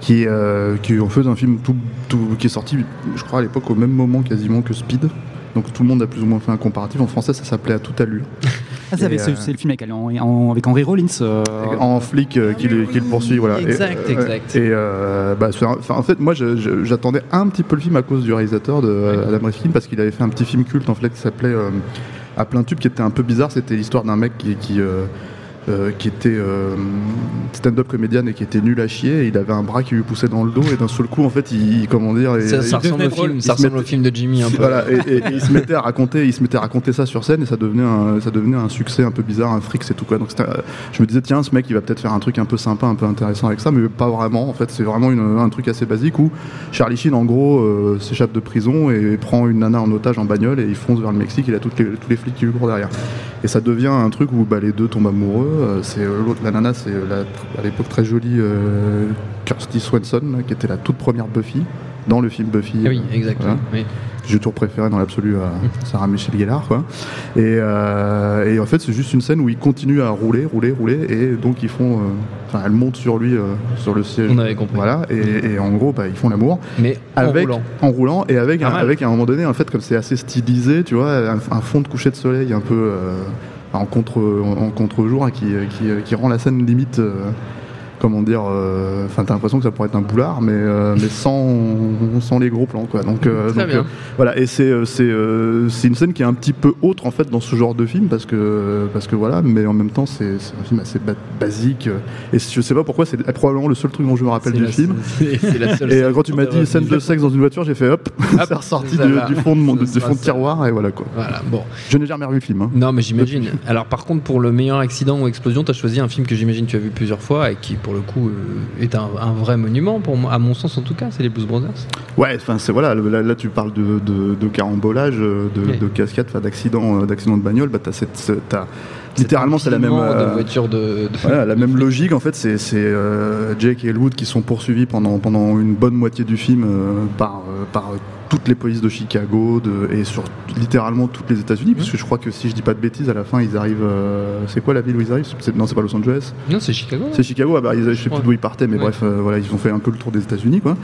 qui euh, qui en fait un film tout tout qui est sorti, je crois à l'époque au même moment quasiment que Speed. Donc tout le monde a plus ou moins fait un comparatif. En français, ça s'appelait À toute allure. Ah, c'est, avec, euh, c'est le film avec, en, en, avec Henry Rollins. Euh, en flic euh, qui, le, qui le poursuit. Voilà. Exact, et, exact. Et euh, bah, un, en fait, moi, je, je, j'attendais un petit peu le film à cause du réalisateur, de, euh, Adam Rifkin, parce qu'il avait fait un petit film culte en fait, qui s'appelait euh, À plein tube, qui était un peu bizarre. C'était l'histoire d'un mec qui... qui euh, euh, qui était euh, stand-up comédienne et qui était nul à chier. Et il avait un bras qui lui poussait dans le dos et d'un seul coup, en fait, il, comment dire, ça, ça il ressemble, au film, ça ressemble met... au film de Jimmy un peu. Voilà, et, et, et il se mettait à raconter, il se mettait à raconter ça sur scène et ça devenait un, ça devenait un succès un peu bizarre, un fric, c'est tout quoi. Donc je me disais tiens, ce mec, il va peut-être faire un truc un peu sympa, un peu intéressant avec ça, mais pas vraiment. En fait, c'est vraiment une, un truc assez basique où Charlie Sheen, en gros, euh, s'échappe de prison et prend une nana en otage en bagnole et il fonce vers le Mexique. Il a toutes les, tous les flics qui lui courent derrière. Et ça devient un truc où bah, les deux tombent amoureux. C'est l'autre, la nana, c'est la, à l'époque très jolie euh, Kirsty Swanson, qui était la toute première Buffy dans le film Buffy. Oui, euh, exactement. Voilà. Oui. J'ai toujours préféré dans l'absolu à Sarah Michelle Gellar, quoi. Et, euh, et en fait, c'est juste une scène où ils continuent à rouler, rouler, rouler, et donc ils font. Enfin, euh, elle monte sur lui, euh, sur le siège. On avait compris. Voilà. Et, et en gros, bah, ils font l'amour. Mais avec, en roulant. En roulant et avec, ah, un, avec à un moment donné, en fait, comme c'est assez stylisé, tu vois, un, un fond de coucher de soleil un peu euh, en contre, en contre-jour, hein, qui, qui, qui rend la scène limite. Euh, Comment dire, euh, t'as l'impression que ça pourrait être un boulard, mais, euh, mais sans, sans les gros plans, quoi. Donc, euh, donc euh, voilà, et c'est, c'est, euh, c'est une scène qui est un petit peu autre en fait dans ce genre de film, parce que, parce que voilà, mais en même temps, c'est, c'est un film assez ba- basique. Et je sais pas pourquoi, c'est probablement le seul truc dont je me rappelle c'est du la, film. C'est, c'est la seule et quand tu m'as dit scène de sexe dans une voiture, j'ai fait hop, hop c'est ressorti ça, du, du fond de, mon, du fond de tiroir, et voilà quoi. Voilà, bon. Je n'ai jamais revu le film. Hein. Non, mais j'imagine. Alors par contre, pour le meilleur accident ou explosion, t'as choisi un film que j'imagine tu as vu plusieurs fois et qui, pour le coup, euh, est un, un vrai monument, pour, à mon sens en tout cas, c'est les Blues Brothers. Ouais, enfin c'est voilà, là, là tu parles de, de, de carambolage, de, ouais. de cascade, d'accident, d'accident de bagnole, bah t'as cette, t'as littéralement c'est la même euh, de voiture de, de voilà, la même logique en fait, c'est, c'est euh, Jake et Elwood qui sont poursuivis pendant pendant une bonne moitié du film euh, par euh, par euh, toutes les polices de Chicago de, et sur littéralement toutes les États-Unis, mmh. puisque je crois que si je dis pas de bêtises, à la fin ils arrivent. Euh, c'est quoi la ville où ils arrivent c'est, Non, c'est pas Los Angeles. Non, c'est Chicago. C'est Chicago. Ah bah, ils, je sais plus d'où ils partaient, mais ouais. bref, euh, voilà, ils ont fait un peu le tour des États-Unis, quoi.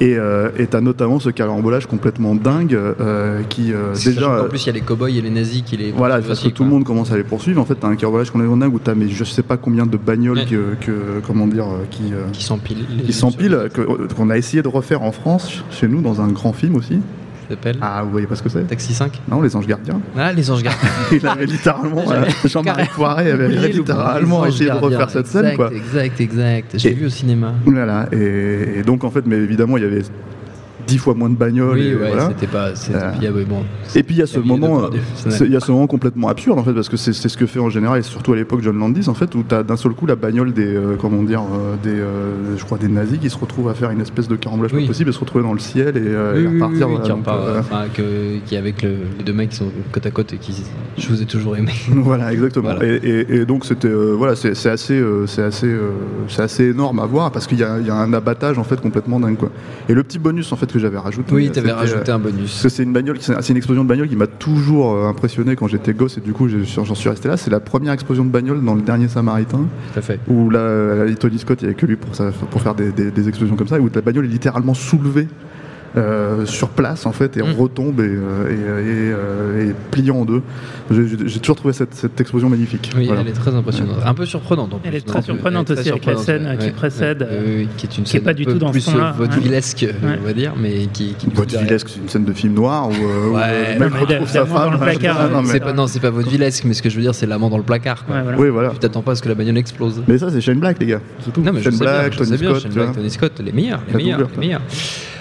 Et euh, et t'as notamment ce carambolage complètement dingue euh, qui euh, déjà. En plus, il y a les cow-boys et les nazis qui les. Voilà, parce que tout le monde commence à les poursuivre. En fait, t'as un carambolage complètement dingue où t'as mais je sais pas combien de bagnoles ouais. que, que comment dire qui euh, qui s'empilent. Qui s'empilent que, qu'on a essayé de refaire en France chez nous dans un grand film aussi. Ah, vous voyez pas ce que c'est ? Taxi cinq ? Non, Les Anges Gardiens. Ah, Les Anges Gardiens. Il avait littéralement, euh, Jean-Marie Poiret avait littéralement essayé de refaire cette exact, scène, quoi. Exact, exact. J'ai et, vu au cinéma. Voilà. Et, et donc, en fait, mais évidemment, il y avait dix fois moins de bagnoles. Oui, et ouais, voilà. c'était pas. C'était euh, pillable, bon, et puis il y a ce moment, il y a ce moment complètement absurde en fait, parce que c'est, c'est ce que fait en général et surtout à l'époque John Landis en fait, où t'as d'un seul coup la bagnole des, euh, comment dire, euh, des, euh, je crois des nazis qui se retrouvent à faire une espèce de carambolage oui. pas possible, et se retrouver dans le ciel et, euh, oui, et oui, repartir. Oui, oui, oui, donc, part, euh, enfin, que, qui avec le, les deux mecs qui sont côte à côte et qui, je vous ai toujours aimé. Voilà, exactement. Voilà. Et, et, et donc c'était, euh, voilà, c'est, c'est assez, euh, c'est assez, euh, c'est assez énorme à voir parce qu'il y a, il y a un abattage en fait complètement dingue quoi. Et le petit bonus en fait que j'avais rajouté. Oui, t'avais rajouté un bonus. Parce que c'est une bagnole, c'est une explosion de bagnole qui m'a toujours impressionné quand j'étais gosse et du coup j'en suis resté là. C'est la première explosion de bagnole dans Le Dernier Samaritain. Tout à fait. Où là, Tony Scott, il n'y avait que lui pour, ça, pour faire des, des, des explosions comme ça, et où la bagnole est littéralement soulevée. Euh, sur place en fait et on mmh. retombe et, et, et, et, et plie en deux. J'ai, j'ai toujours trouvé cette, cette explosion magnifique. Oui, voilà. Elle est très impressionnante, un peu surprenante. En elle, est très surprenante elle est très aussi, surprenante aussi avec la scène ouais. qui précède, ouais. euh, qui est une qui scène est pas du tout dans plus ce là vaudevillesque, ouais. on va dire, mais qui. qui vaudevillesque, c'est une scène de film noir où, euh, ouais. où même on retrouve sa femme dans le placard. Non, c'est pas non, c'est pas vaudevillesque, mais ce que je veux dire, c'est l'amant dans le placard. Oui, voilà. Tu t'attends pas à ce que la bagnole explose. Mais ça, c'est Shane Black, les gars. C'est tout. Shane Black, Tony Scott, Tony Scott, les meilleurs, les meilleurs, les meilleurs.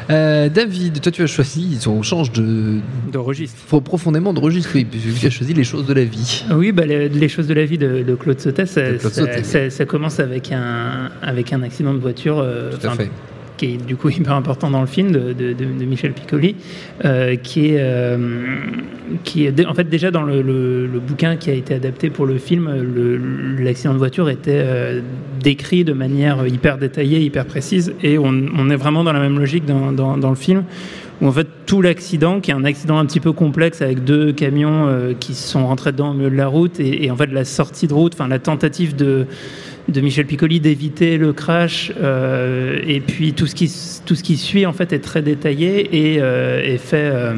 Euh, David, toi tu as choisi, on change de, de registre. Faut profondément de registre, oui, puisque tu as choisi Les Choses de la vie. Oui, bah, les, les Choses de la vie de, de Claude Sautet, ça, de Claude ça, Sautet, ça, oui. ça commence avec un, avec un accident de voiture euh, qui est du coup hyper important dans le film de, de, de, de Michel Piccoli, euh, qui est, euh, qui est en fait déjà dans le, le, le bouquin qui a été adapté pour le film, le, l'accident de voiture était euh, décrit de manière hyper détaillée, hyper précise, et on, on est vraiment dans la même logique dans, dans, dans le film, où en fait tout l'accident, qui est un accident un petit peu complexe avec deux camions euh, qui sont rentrés dedans au milieu de la route, et, et en fait la sortie de route, enfin la tentative de... de Michel Piccoli d'éviter le crash euh, et puis tout ce qui tout ce qui suit en fait est très détaillé et euh, est fait euh,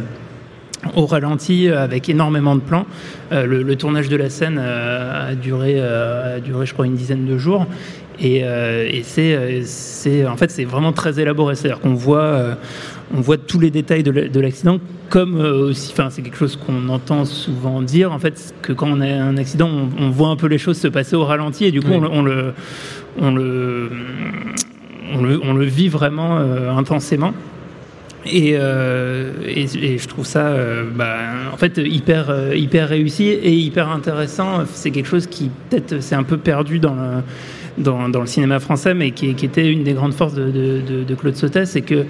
au ralenti avec énormément de plans. Euh, le, le tournage de la scène euh, a duré euh, a duré je crois une dizaine de jours et, euh, et c'est c'est en fait c'est vraiment très élaboré, c'est-à-dire qu'on voit euh, on voit tous les détails de, de l'accident, comme euh, aussi, enfin, c'est quelque chose qu'on entend souvent dire, en fait, que quand on a un accident, on, on voit un peu les choses se passer au ralenti, et du coup, oui. on, on le... On le On le, on le vit vraiment euh, intensément et, euh, et, et je trouve ça euh, bah, en fait hyper, euh, hyper réussi et hyper intéressant. C'est quelque chose qui peut-être s'est un peu perdu dans le, dans, dans le cinéma français, mais qui, qui était une des grandes forces de, de, de, de Claude Sautet, c'est que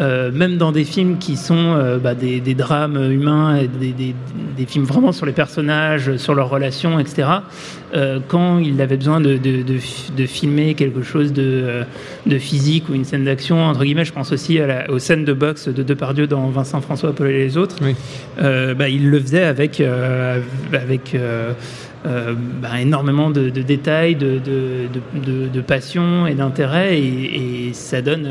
euh, même dans des films qui sont euh, bah, des, des drames humains, et des, des, des films vraiment sur les personnages, sur leurs relations, et cetera, Euh, quand il avait besoin de, de, de, de filmer quelque chose de, de physique ou une scène d'action, entre guillemets, je pense aussi à la, aux scènes de boxe de Depardieu dans Vincent François, Paul et les autres, oui. euh, bah, il le faisait avec, euh, avec euh, euh, bah, énormément de, de détails, de, de, de, de passion et d'intérêt, et, et ça donne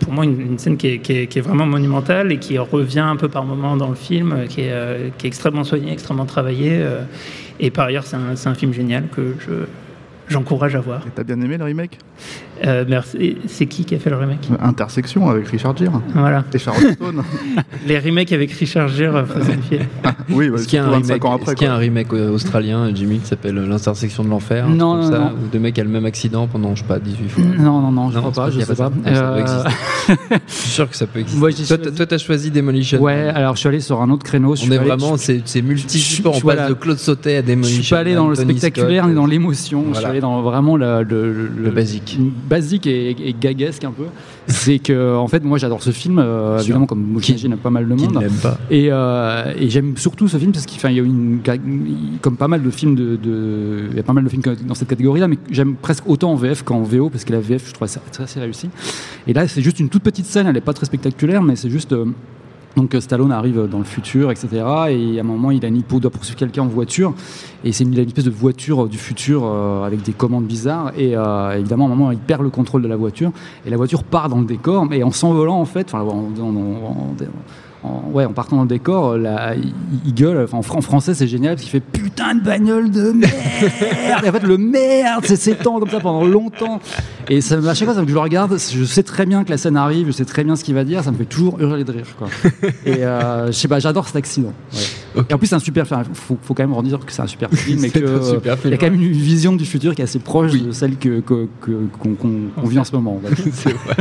pour moi une, une scène qui est, qui, est, qui est vraiment monumentale et qui revient un peu par moments dans le film, qui est, euh, qui est extrêmement soignée, extrêmement travaillée. Euh, Et par ailleurs, c'est un, c'est un film génial que je, j'encourage à voir. Et t'as bien aimé le remake ? euh, merci. C'est qui qui a fait le remake ? Intersection avec Richard Gere. Voilà. Et Charles Stone. Les remakes avec Richard Gere, faut se méfier. Oui, bah, est-ce qu'il y a un remake, après, qu'il y a un remake australien, Jimmy, qui s'appelle L'Intersection de l'Enfer ? Non, non, ça, non. Où deux mecs a le même accident pendant, je sais pas, dix-huit fois. Non, non, non, je ne crois pas, je ne sais pas. pas. Euh... Ça peut exister. Je suis sûr que ça peut exister. Moi, toi, choisi... toi, t'as choisi Demolition. Ouais, alors je suis allé sur un autre créneau. On est vraiment, c'est multi-support, on passe de Claude Sautet à Demolition. Je suis pas allé dans le spectaculaire, ni dans l'émotion. Dans vraiment la, le, le, le basique, basique et, et gaguesque un peu. C'est que en fait, moi, j'adore ce film, euh, évidemment, comme vous j'imagine, pas mal de monde. Et, euh, et j'aime surtout ce film parce qu'il y a une, comme pas mal de films, de, de, il y a pas mal de films dans cette catégorie-là, mais j'aime presque autant en V F qu'en V O parce que la V F, je trouve ça très, assez réussi. Et là, c'est juste une toute petite scène, elle est pas très spectaculaire, mais c'est juste. Euh, Donc Stallone arrive dans le futur, et cetera. Et à un moment, il a une, doit poursuivre quelqu'un en voiture. Et c'est une, une espèce de voiture du futur euh, avec des commandes bizarres. Et euh, évidemment, à un moment, il perd le contrôle de la voiture. Et la voiture part dans le décor. Mais en s'envolant, en fait, enfin, en, en, en, en, en, ouais, en partant dans le décor, la, il, il gueule. Enfin, en, en français, c'est génial parce qu'il fait « Putain de bagnole de merde !» Et en fait, le « merde !» c'est s'étend comme ça pendant longtemps. Et ça, à chaque fois que je le regarde, je sais très bien que la scène arrive, je sais très bien ce qu'il va dire, ça me fait toujours hurler de rire, quoi. Et euh, je sais pas, j'adore cet accident. Ouais. Okay. Et en plus, c'est un super film. Faut, faut quand même redire que c'est un super film, mais qu'il y a quand même une vision du futur qui est assez proche oui. de celle que, que, que, qu'on, qu'on, qu'on vit en ce moment. En fait. C'est vrai.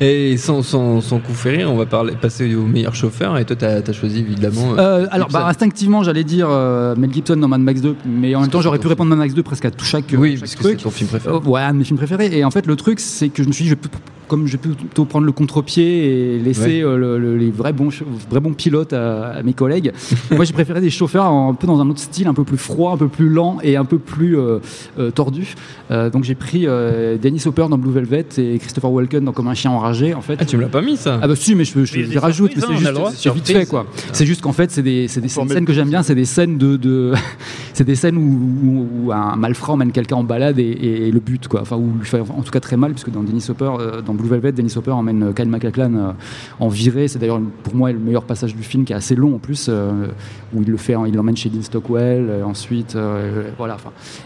Et sans, sans, sans coup ferrer, on va parler, passer au meilleur chauffeur. Et toi, t'as, t'as choisi évidemment. Euh, alors, bah, instinctivement, j'allais dire euh, Mel Gibson dans Mad Max deux, mais en même temps, j'aurais pu répondre Mad Max deux presque à tout chaque. Oui, chaque parce truc. Que c'est ton film préféré. Oh, ouais, mes films préférés. Et en fait, le truc, c'est que je me suis dit, je vais comme je vais plutôt prendre le contre-pied et laisser ouais. le, le, les vrais bons, vrais bons pilotes à, à mes collègues. Moi, j'ai préféré des chauffeurs un peu dans un autre style, un peu plus froid, un peu plus lent et un peu plus euh, euh, tordu. Euh, donc, j'ai pris euh, Dennis Hopper dans Blue Velvet et Christopher Walken dans Comme un chien enragé. En fait, ah, tu me l'as pas mis ça ? Ah bah si, mais je, je les rajoute. Mais c'est juste, c'est vite fait quoi. C'est juste qu'en fait, c'est des, c'est des scènes que plus. J'aime bien. C'est des scènes de, de c'est des scènes où, où, où un malfrat emmène quelqu'un en balade et, et, et le but quoi. Enfin, où lui fait en tout cas très mal, puisque dans Dennis Hopper, euh, dans Blue Velvet, Dennis Hopper emmène Kyle MacLachlan en virée. C'est d'ailleurs pour moi le meilleur passage du film, qui est assez long en plus, euh, où il le fait, il l'emmène chez Dean Stockwell. Euh, ensuite, euh, voilà.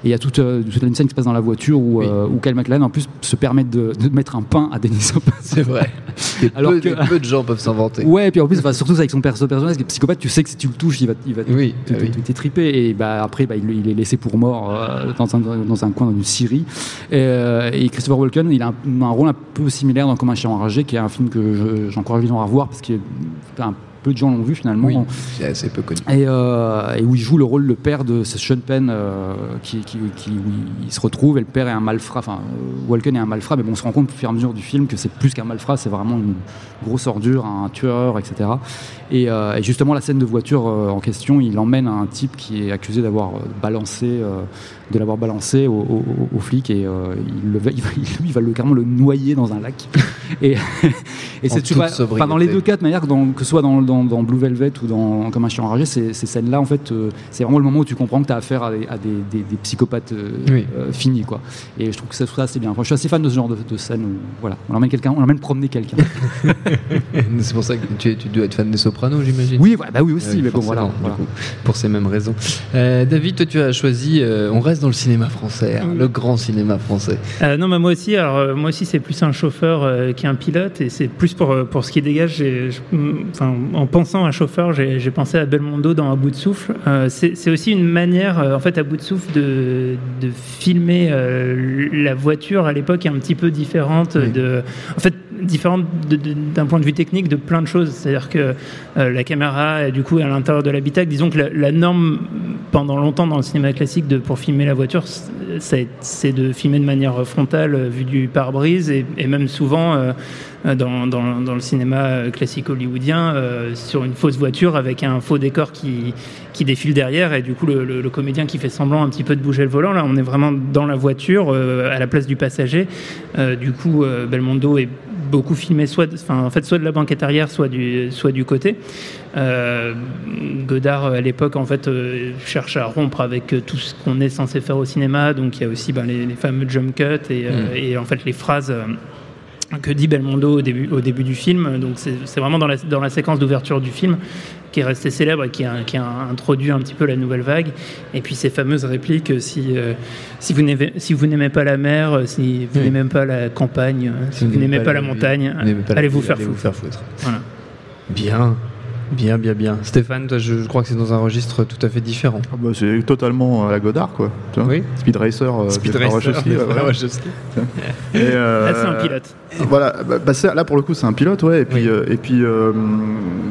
Et il y a toute, euh, toute une scène qui se passe dans la voiture où, oui. euh, où Kyle MacLachlan en plus se permet de, de mettre un pain à Dennis Hopper. C'est vrai. Alors peu, que peu de gens peuvent s'inventer. Ouais, et puis en plus, bah, surtout avec son personnage qui est psychopathe, tu sais que si tu le touches, il va, il va oui, te, te, oui. te, te triper. Et bah, après, bah, il, il est laissé pour mort euh, dans, un, dans un coin, dans une scierie. Et, euh, et Christopher Walken, il a un, un rôle un peu similaire dans Comme un chien enragé, qui est un film que je, j'encourage les gens à revoir parce qu'il est un peu de gens l'ont vu finalement. Oui, c'est assez peu connu. Et, euh, et où il joue le rôle de père de Sean Penn, euh, qui, qui, qui, où il se retrouve, et le père est un malfrat, enfin Walken est un malfrat, mais bon, on se rend compte au fur et à mesure du film que c'est plus qu'un malfrat, c'est vraiment une grosse ordure, un tueur, et cetera. Et, euh, et justement, la scène de voiture euh, en question, il emmène un type qui est accusé d'avoir balancé, euh, de l'avoir balancé au, au, au flic, et euh, il, le, il, lui, il va le, carrément le noyer dans un lac. Et, et c'est tu vois, enfin, dans les deux cas, de manière que, dans, que ce soit dans Dans, dans Blue Velvet ou dans Comme un chien enragé, ces, ces scènes-là, en fait, euh, c'est vraiment le moment où tu comprends que tu as affaire à des, à des, des, des psychopathes euh, oui. euh, finis, quoi. Et je trouve que ça, ça c'est bien. Enfin, je suis assez fan de ce genre de, de scène où, voilà, on emmène quelqu'un, on emmène promener quelqu'un. C'est pour ça que tu, tu dois être fan des Sopranos, j'imagine. Oui, bah, bah oui aussi, euh, mais bon, voilà, voilà. Pour ces mêmes raisons. Euh, David, toi, tu as choisi. Euh, on reste reste dans le cinéma français, hein, le grand cinéma français. Euh, non, mais moi aussi, alors, moi aussi, c'est plus un chauffeur euh, qu'un pilote, et c'est plus pour, pour ce qui dégage. J'ai, j'ai, enfin, en pensant à chauffeur, j'ai, j'ai pensé à Belmondo dans À bout de souffle. Euh, c'est, c'est aussi une manière, euh, en fait, À bout de souffle, de, de filmer euh, la voiture à l'époque un petit peu différente. Oui. De, en fait, différente de, de, d'un point de vue technique de plein de choses. C'est-à-dire que euh, la caméra, du coup, à l'intérieur de l'habitacle, disons que la, la norme pendant longtemps dans le cinéma classique de, pour filmer la voiture, c'est, c'est de filmer de manière frontale euh, vue du pare-brise et, et même souvent euh, dans, dans, dans le cinéma classique hollywoodien euh, sur une fausse voiture avec un faux décor qui, qui défile derrière et du coup le, le, le comédien qui fait semblant un petit peu de bouger le volant. Là, on est vraiment dans la voiture euh, à la place du passager. Euh, du coup, euh, Belmondo est beaucoup filmé soit, enfin, en fait, soit de la banquette arrière, soit du, soit du côté. Euh, Godard, à l'époque, en fait, euh, cherche à rompre avec tout ce qu'on est censé faire au cinéma. Donc, il y a aussi ben, les, les fameux jump cuts et, euh, mmh. et en fait, les phrases euh, que dit Belmondo au début, au début du film. Donc, c'est, c'est vraiment dans la, dans la séquence d'ouverture du film qui est resté célèbre et qui a, qui a introduit un petit peu la nouvelle vague. Et puis ces fameuses répliques, si, euh, si, vous, n'aimez, si vous n'aimez pas la mer, si vous oui. n'aimez pas la campagne, si, si vous, vous n'aimez pas, pas la montagne, pas allez, la vous, vie, faire allez vous faire foutre. Voilà. Bien, bien, bien, bien. Stéphane, toi, je, je crois que c'est dans un registre tout à fait différent. Ah bah c'est totalement à la Godard, quoi. Oui. Speed Racer, euh, Speed Racer, Racer et euh, là, c'est un pilote. Voilà, bah, bah c'est, là pour le coup c'est un pilote, ouais, et puis, oui. euh, et puis euh,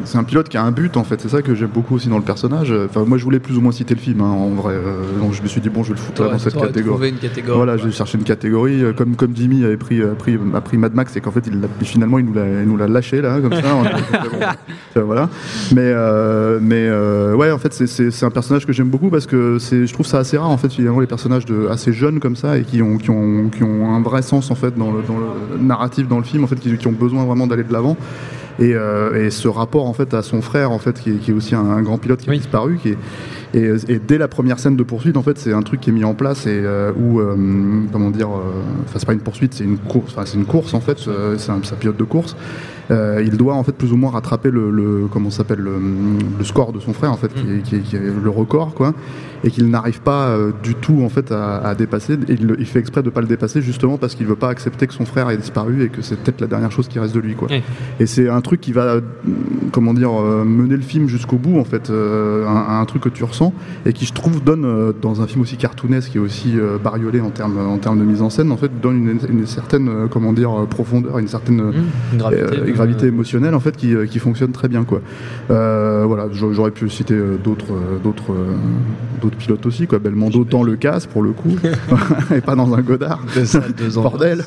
c'est un pilote qui a un but en fait, c'est ça que j'aime beaucoup aussi dans le personnage. Enfin, moi je voulais plus ou moins citer le film, hein, en vrai, euh, donc je me suis dit bon je vais le foutre là dans cette catégorie. catégorie. Voilà, ouais. J'ai cherché une catégorie, comme, comme Jimmy avait pris, a pris, a pris Mad Max et qu'en fait il l'a, finalement il nous, l'a, il nous l'a lâché là, comme ça. On a, bon, voilà. Mais, euh, mais euh, ouais, en fait c'est, c'est, c'est un personnage que j'aime beaucoup parce que c'est, je trouve ça assez rare en fait, finalement les personnages de, assez jeunes comme ça et qui ont, qui ont, qui ont un vrai sens en fait dans le, dans le narratif dans le film en fait qui, qui ont besoin vraiment d'aller de l'avant et, euh, et ce rapport en fait à son frère en fait qui est, qui est aussi un, un grand pilote qui oui. a disparu qui est, et, et dès la première scène de poursuite en fait c'est un truc qui est mis en place et euh, où euh, comment dire enfin euh, c'est pas une poursuite c'est une course enfin c'est une course en fait euh, c'est un, c'est un pilote de course. Euh, il doit en fait plus ou moins rattraper le, le comment ça s'appelle le, le score de son frère en fait qui est, qui est, qui est le record quoi et qu'il n'arrive pas euh, du tout en fait à, à dépasser. Il, il fait exprès de pas le dépasser justement parce qu'il veut pas accepter que son frère ait disparu et que c'est peut-être la dernière chose qui reste de lui quoi. Ouais. Et c'est un truc qui va comment dire mener le film jusqu'au bout en fait euh, un, un truc que tu ressens et qui je trouve donne euh, dans un film aussi cartoonesque qui est aussi euh, bariolé en termes en termes de mise en scène en fait donne une, une certaine euh, comment dire profondeur une certaine mmh, une gravité, euh, oui. gravité émotionnelle en fait qui, qui fonctionne très bien quoi. Euh, voilà, j'aurais pu citer d'autres d'autres d'autres pilotes aussi quoi. Belmondo dans le casse pour le coup et pas dans un Godard deux, deux ans bordel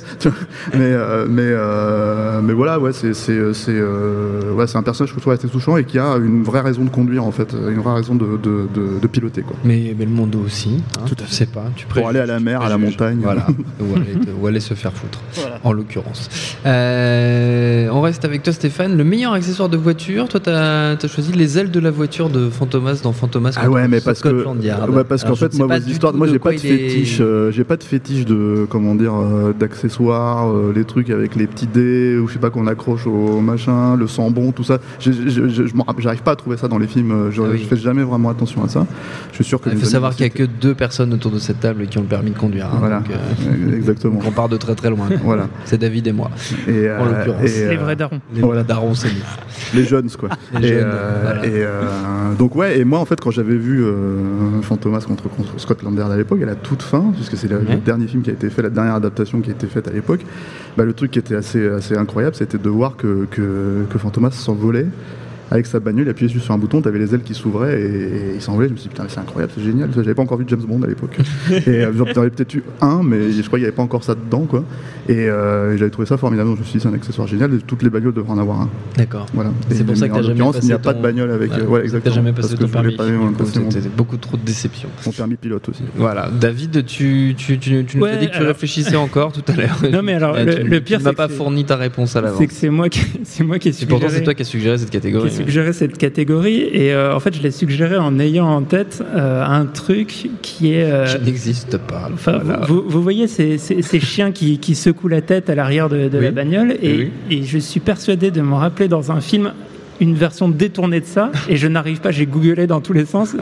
mais euh, mais euh, mais voilà ouais c'est c'est c'est euh, ouais c'est un personnage que je trouve assez touchant et qui a une vraie raison de conduire en fait une vraie raison de de, de, de piloter quoi. Mais Belmondo aussi hein, tout à fait pas tu pour aller à la mer à la montagne voilà ou aller ou aller se faire foutre voilà. En l'occurrence euh, on reste avec toi Stéphane, le meilleur accessoire de voiture, toi t'as, t'as choisi les ailes de la voiture de Fantomas dans Fantomas. Ah ouais mais parce que ouais, parce qu'en fait moi vos histoires, moi j'ai pas de fétiche, est... euh, j'ai pas de fétiche de comment dire euh, d'accessoires, euh, les trucs avec les petits dés ou je sais pas qu'on accroche au machin, le sambon, tout ça. Je j'arrive pas à trouver ça dans les films, je, ah oui. je fais jamais vraiment attention à ça. Je suis sûr que ah, il faut savoir qu'il y a que deux personnes autour de cette table qui ont le permis de conduire. Hein, voilà. Donc, euh, exactement. Donc on part de très très loin. Voilà. C'est David et moi. Et en euh, l'occurrence, et euh... les vrais darons. Les voilà, darons, c'est les jeunes quoi. Les et jeunes, euh, voilà. et euh, donc ouais, et moi en fait quand j'avais vu euh, Fantomas contre, contre Scotland Yard à l'époque, à la toute fin, puisque c'est la, ouais. le dernier film qui a été fait, la dernière adaptation qui a été faite à l'époque, bah, le truc qui était assez, assez incroyable, c'était de voir que, que, que Fantomas s'envolait avec sa bagnole, il appuyait juste sur un bouton, t'avais les ailes qui s'ouvraient et, et il s'envolait. Je me suis dit putain, c'est incroyable, c'est génial. J'avais pas encore vu James Bond à l'époque. Et j'en avais peut-être eu un, mais je crois qu'il n'y avait pas encore ça dedans, quoi. Et euh, j'avais trouvé ça formidable. Donc je me suis dit c'est un accessoire génial. Et toutes les bagnoles devraient en avoir un. D'accord. Voilà. Et c'est pour ça que t'as jamais passé. Il n'y a ton... pas de bagnole avec. Voilà. Ouais, exactement. T'as jamais passé ton permis. C'était beaucoup trop de déception. Mon permis pilote aussi. Voilà. David, tu tu tu tu nous as dit que tu réfléchissais encore tout à l'heure. Non mais alors le pire, tu m'as pas fourni ta réponse à l'avance. C'est que c'est moi qui c'est moi qui. Pourtant c'est toi qui as suggéré cette catégorie. Suggérer cette catégorie et euh, en fait je l'ai suggéré en ayant en tête euh, un truc qui est euh, qui n'existe pas voilà. vous, vous voyez ces, ces, ces chiens qui, qui secouent la tête à l'arrière de, de oui. la bagnole et, oui. et je suis persuadé de m'en rappeler dans un film une version détournée de ça, et je n'arrive pas, j'ai googlé dans tous les sens,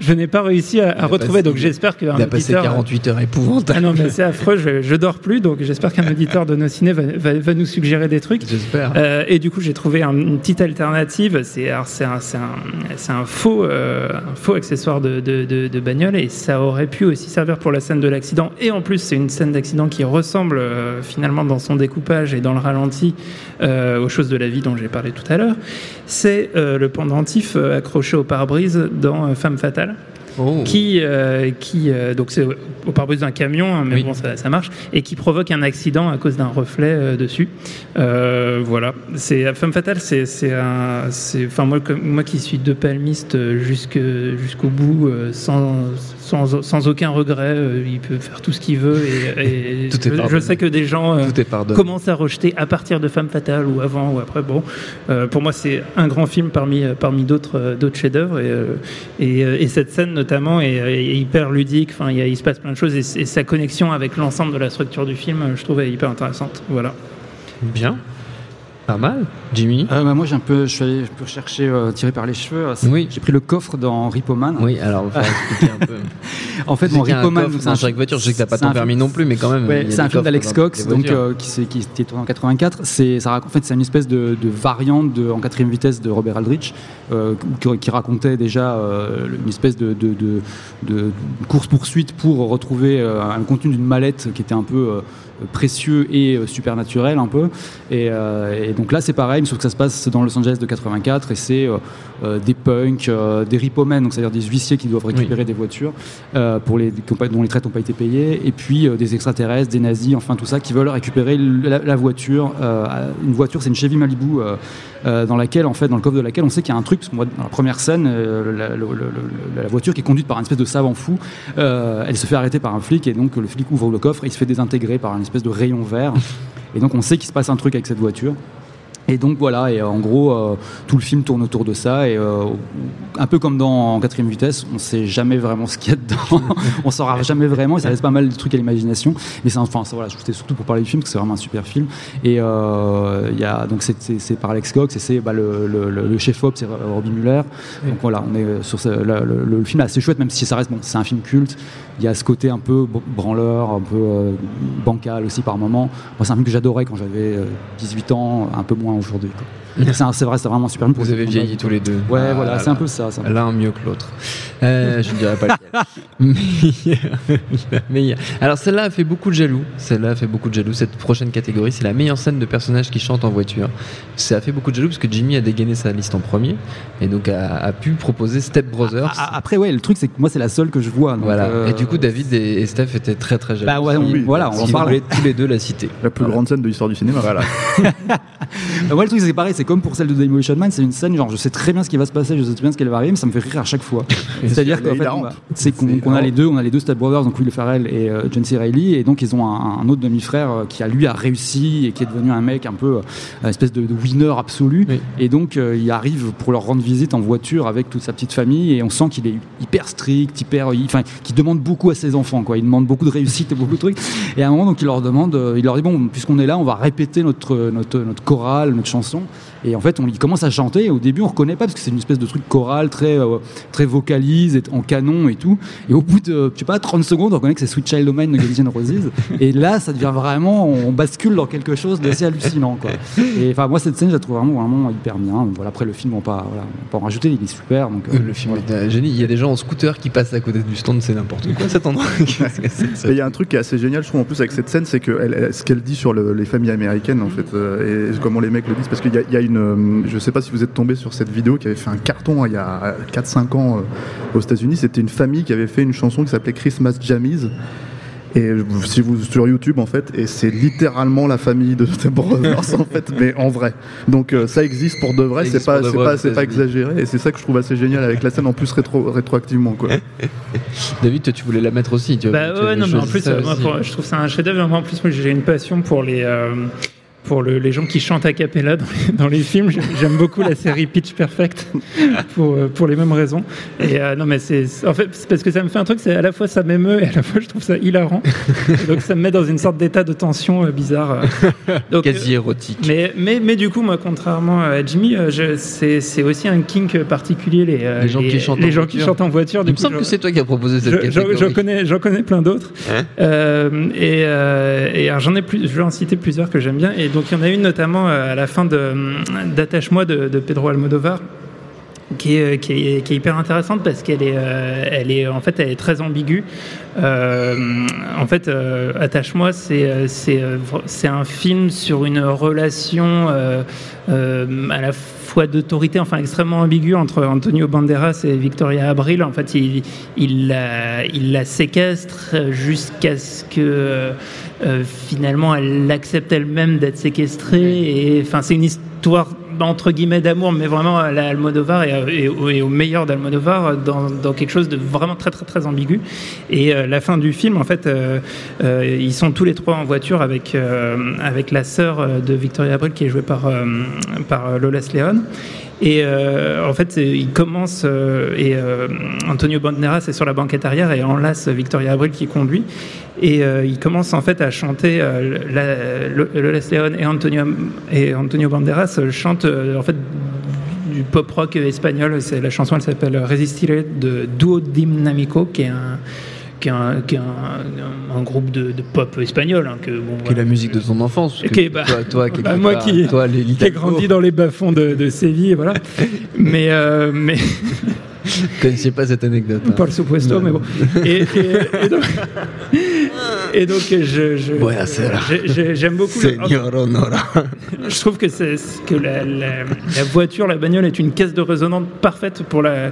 je n'ai pas réussi à, à retrouver, passé, donc j'espère qu'un auditeur... Il a passé quarante-huit heures épouvantables. Ah non, mais c'est affreux, je, je dors plus, donc j'espère qu'un auditeur de nos ciné va, va, va nous suggérer des trucs. J'espère. Euh, et du coup, j'ai trouvé un, une petite alternative, c'est, alors, c'est, un, c'est, un, c'est un, faux, euh, un faux accessoire de, de, de, de bagnole, et ça aurait pu aussi servir pour la scène de l'accident, et en plus, c'est une scène d'accident qui ressemble euh, finalement dans son découpage et dans le ralenti euh, aux choses de la vie dont j'ai parlé tout à l'heure. C'est euh, le pendentif euh, accroché au pare-brise dans euh, Femme fatale. Oh. Qui, euh, qui euh, donc c'est au pare-brise d'un camion, hein, mais oui. bon, ça, ça marche, et qui provoque un accident à cause d'un reflet euh, dessus. Euh, voilà. C'est Femme fatale, c'est, c'est un, c'est, enfin moi, comme, moi qui suis deux palmistes jusque jusqu'au bout, euh, sans, sans sans aucun regret, euh, il peut faire tout ce qu'il veut et, et tout je, je sais que des gens euh, commencent à rejeter à partir de Femme fatale ou avant ou après. Bon, euh, pour moi c'est un grand film parmi parmi d'autres d'autres chefs-d'œuvre et, euh, et et cette scène notamment est, est hyper ludique, enfin il, y a, il se passe plein de choses et, et sa connexion avec l'ensemble de la structure du film, je trouve, est hyper intéressante. Voilà. Bien. Pas mal. Jimmy euh, bah, moi j'ai un peu, je suis allé chercher euh, tiré par les cheveux. Oui. J'ai pris le coffre dans Repo Man. Oui, alors on va expliquer un peu. En fait, mon Repo Man, c'est un chaque voiture. Je sais que t'as pas ton permis non plus, mais quand même. Ouais, c'est un film d'Alex Cox, donc euh, qui, qui était tourné en quatre-vingt-quatre. C'est, ça raconte, en fait, c'est une espèce de, de variante de, en quatrième vitesse de Robert Aldrich, euh, qui, qui racontait déjà euh, une espèce de, de, de, de course poursuite pour retrouver euh, un contenu d'une mallette qui était un peu euh, précieux et euh, supernaturel un peu. Et, euh, et donc là, c'est pareil, sauf que ça se passe dans Los Angeles de quatre-vingt-quatre et c'est euh, des punks, euh, des ripomen, donc c'est-à-dire des huissiers qui doivent récupérer oui. des voitures euh, pour les dont les traites n'ont pas été payées, et puis euh, des extraterrestres, des nazis, enfin tout ça, qui veulent récupérer la, la voiture. Euh, une voiture, c'est une Chevy Malibu euh, euh, dans laquelle, en fait, dans le coffre de laquelle, on sait qu'il y a un truc. Parce que moi, dans la première scène, euh, la, le, le, la voiture qui est conduite par une espèce de savant fou, euh, elle se fait arrêter par un flic et donc le flic ouvre le coffre et il se fait désintégrer par une espèce de rayon vert. Et donc on sait qu'il se passe un truc avec cette voiture. Et donc voilà, et en gros, euh, tout le film tourne autour de ça, et euh, un peu comme dans En quatrième vitesse, on ne sait jamais vraiment ce qu'il y a dedans, on ne saura jamais vraiment, et ça laisse pas mal de trucs à l'imagination. Mais c'est, enfin, ça, voilà, c'était surtout pour parler du film, parce que c'est vraiment un super film. Et euh, y a, donc c'est, c'est, c'est par Alex Cox, et c'est bah, le, le, le chef-op, c'est Robbie Muller. Donc voilà, on est sur ce, le, le, le film est assez chouette, même si ça reste, bon, c'est un film culte. Il y a ce côté un peu branleur, un peu euh, bancal aussi par moments. Moi, c'est un film que j'adorais quand j'avais euh, dix-huit ans, un peu moins aujourd'hui, quoi. C'est, un, c'est vrai, c'est vraiment super. Vous avez vieilli tous les deux. Ouais, ah, voilà, là, c'est là. un peu ça. ça. L'un mieux que l'autre. Euh, je ne dirais pas lequel. Mais alors, celle-là a fait beaucoup de jaloux. Celle-là a fait beaucoup de jaloux. Cette prochaine catégorie, c'est la meilleure scène de personnages qui chantent en voiture. Ça a fait beaucoup de jaloux parce que Jimmy a dégainé sa liste en premier et donc a, a pu proposer Step Brothers. Après, ouais, le truc, c'est que moi, c'est la seule que je vois. Donc voilà. Euh... Et du coup, David et Steph étaient très, très jaloux. Bah ouais, on, oui, voilà, on en parlait tous les deux la cité. La plus voilà. grande scène de l'histoire du cinéma. Voilà. Moi, ouais, le truc, c'est pareil, c'est comme pour celle de Demolition Man, c'est une scène genre je sais très bien ce qui va se passer, je sais très bien ce qu'elle va arriver, mais ça me fait rire à chaque fois. C'est-à-dire qu'en fait, on a, c'est qu'on, c'est qu'on a les deux, on a les deux Step Brothers, donc Will Ferrell et euh, John C. Reilly, et donc ils ont un, un autre demi-frère euh, qui a lui a réussi et qui est devenu un mec un peu euh, une espèce de, de winner absolu, oui. et donc euh, il arrive pour leur rendre visite en voiture avec toute sa petite famille, et on sent qu'il est hyper strict, hyper, enfin, qu'il demande beaucoup à ses enfants, quoi. Il demande beaucoup de réussite et beaucoup de trucs, et à un moment donc il leur demande, euh, il leur dit bon, puisqu'on est là, on va répéter notre notre notre chorale, notre chanson. Et en fait, on commence à chanter. Et au début, on reconnaît pas parce que c'est une espèce de truc choral très euh, très vocalise, en canon et tout. Et au bout de, je sais pas, trente secondes, on reconnaît que c'est Sweet Child O' Mine de Guns N' Roses. Et là, ça devient vraiment, on bascule dans quelque chose d'assez hallucinant, quoi. Et enfin, moi, cette scène, je la trouve vraiment, vraiment hyper bien. Voilà. Après, le film, on pas, voilà, on peut en rajouter. Il est super. Donc, euh, le film voilà. est un génie. Il y a des gens en scooter qui passent à côté du stand, c'est n'importe quoi cet endroit. Il y a un truc qui est assez génial, je trouve, en plus avec cette scène, c'est que elle, elle, ce qu'elle dit sur le, les familles américaines, en fait, euh, et comment les mecs le disent, parce que Il y, a, il y a une, je ne sais pas si vous êtes tombé sur cette vidéo qui avait fait un carton hein, il y a quatre cinq ans euh, aux États-Unis. C'était une famille qui avait fait une chanson qui s'appelait Christmas Jammies. Et si vous sur YouTube en fait, et c'est littéralement la famille de Step Brothers en fait, mais en vrai. Donc euh, ça existe pour de vrai, c'est pas, c'est vrai, pas, c'est pas exagéré, et c'est ça que je trouve assez génial avec la scène en plus rétro, rétroactivement quoi. David, toi, tu voulais la mettre aussi. Tu bah ouais, non mais en plus, euh, moi, pour, je trouve ça un chef-d'œuvre. En plus, moi, j'ai une passion pour les. Euh... pour le, les gens qui chantent a cappella dans les, dans les films. J'aime beaucoup la série Pitch Perfect pour, pour les mêmes raisons. Et euh, non, mais c'est, en fait, c'est parce que ça me fait un truc, c'est à la fois ça m'émeut et à la fois je trouve ça hilarant. Et donc ça me met dans une sorte d'état de tension euh, bizarre. Donc, quasi érotique. Mais, mais, mais du coup, moi, contrairement à Jimmy, je, c'est, c'est aussi un kink particulier, les, les gens, les, qui, chantent les gens qui chantent en voiture. Du Il me coup, semble je, que c'est toi qui as proposé cette je, catégorie. J'en connais, j'en connais plein d'autres. Hein euh, et euh, et alors, j'en ai plus, je vais en citer plusieurs que j'aime bien. Et donc il y en a une notamment à la fin de, d'Attache-moi de, de Pedro Almodovar qui est, qui est, qui est hyper intéressante parce qu'elle est, elle est, en fait, elle est très ambiguë. Euh, en fait, euh, Attache-moi, c'est, c'est, c'est un film sur une relation euh, euh, à la fois d'autorité, enfin extrêmement ambiguë, entre Antonio Banderas et Victoria Abril. En fait, il, il, la, il la séquestre jusqu'à ce que euh, finalement elle accepte elle-même d'être séquestrée. Et, enfin, c'est une histoire entre guillemets d'amour, mais vraiment à l'Almodovar et, et, et au meilleur d'Almodovar dans, dans quelque chose de vraiment très très très ambigu. Et euh, la fin du film, en fait, euh, euh, ils sont tous les trois en voiture avec, euh, avec la sœur de Victoria Abril qui est jouée par, euh, par Lolas León. Et euh, en fait, il commence euh, et euh, Antonio Banderas est sur la banquette arrière et enlace Victoria Abril qui conduit. Et euh, il commence en fait à chanter. Euh, la, le, Lolas León et Antonio et Antonio Banderas chantent euh, en fait du pop rock espagnol. C'est la chanson, elle s'appelle Resistiré de Duo Dinámico, qui est un qui est un, qui est un, un groupe de, de pop espagnol, hein, que bon, qui est la musique de ton enfance, que, bah, toi, toi qui bah, moi pas, qui toi, ai grandi dans les bas-fonds de, de Séville, voilà. mais euh, mais je connaissais pas cette anecdote. Hein. Par supuesto, mais bon. Et, et, et donc, et donc je, je, ouais, je, je j'aime beaucoup. Señor Honora. Je trouve que c'est que la, la, la voiture, la bagnole est une caisse de résonance parfaite pour la,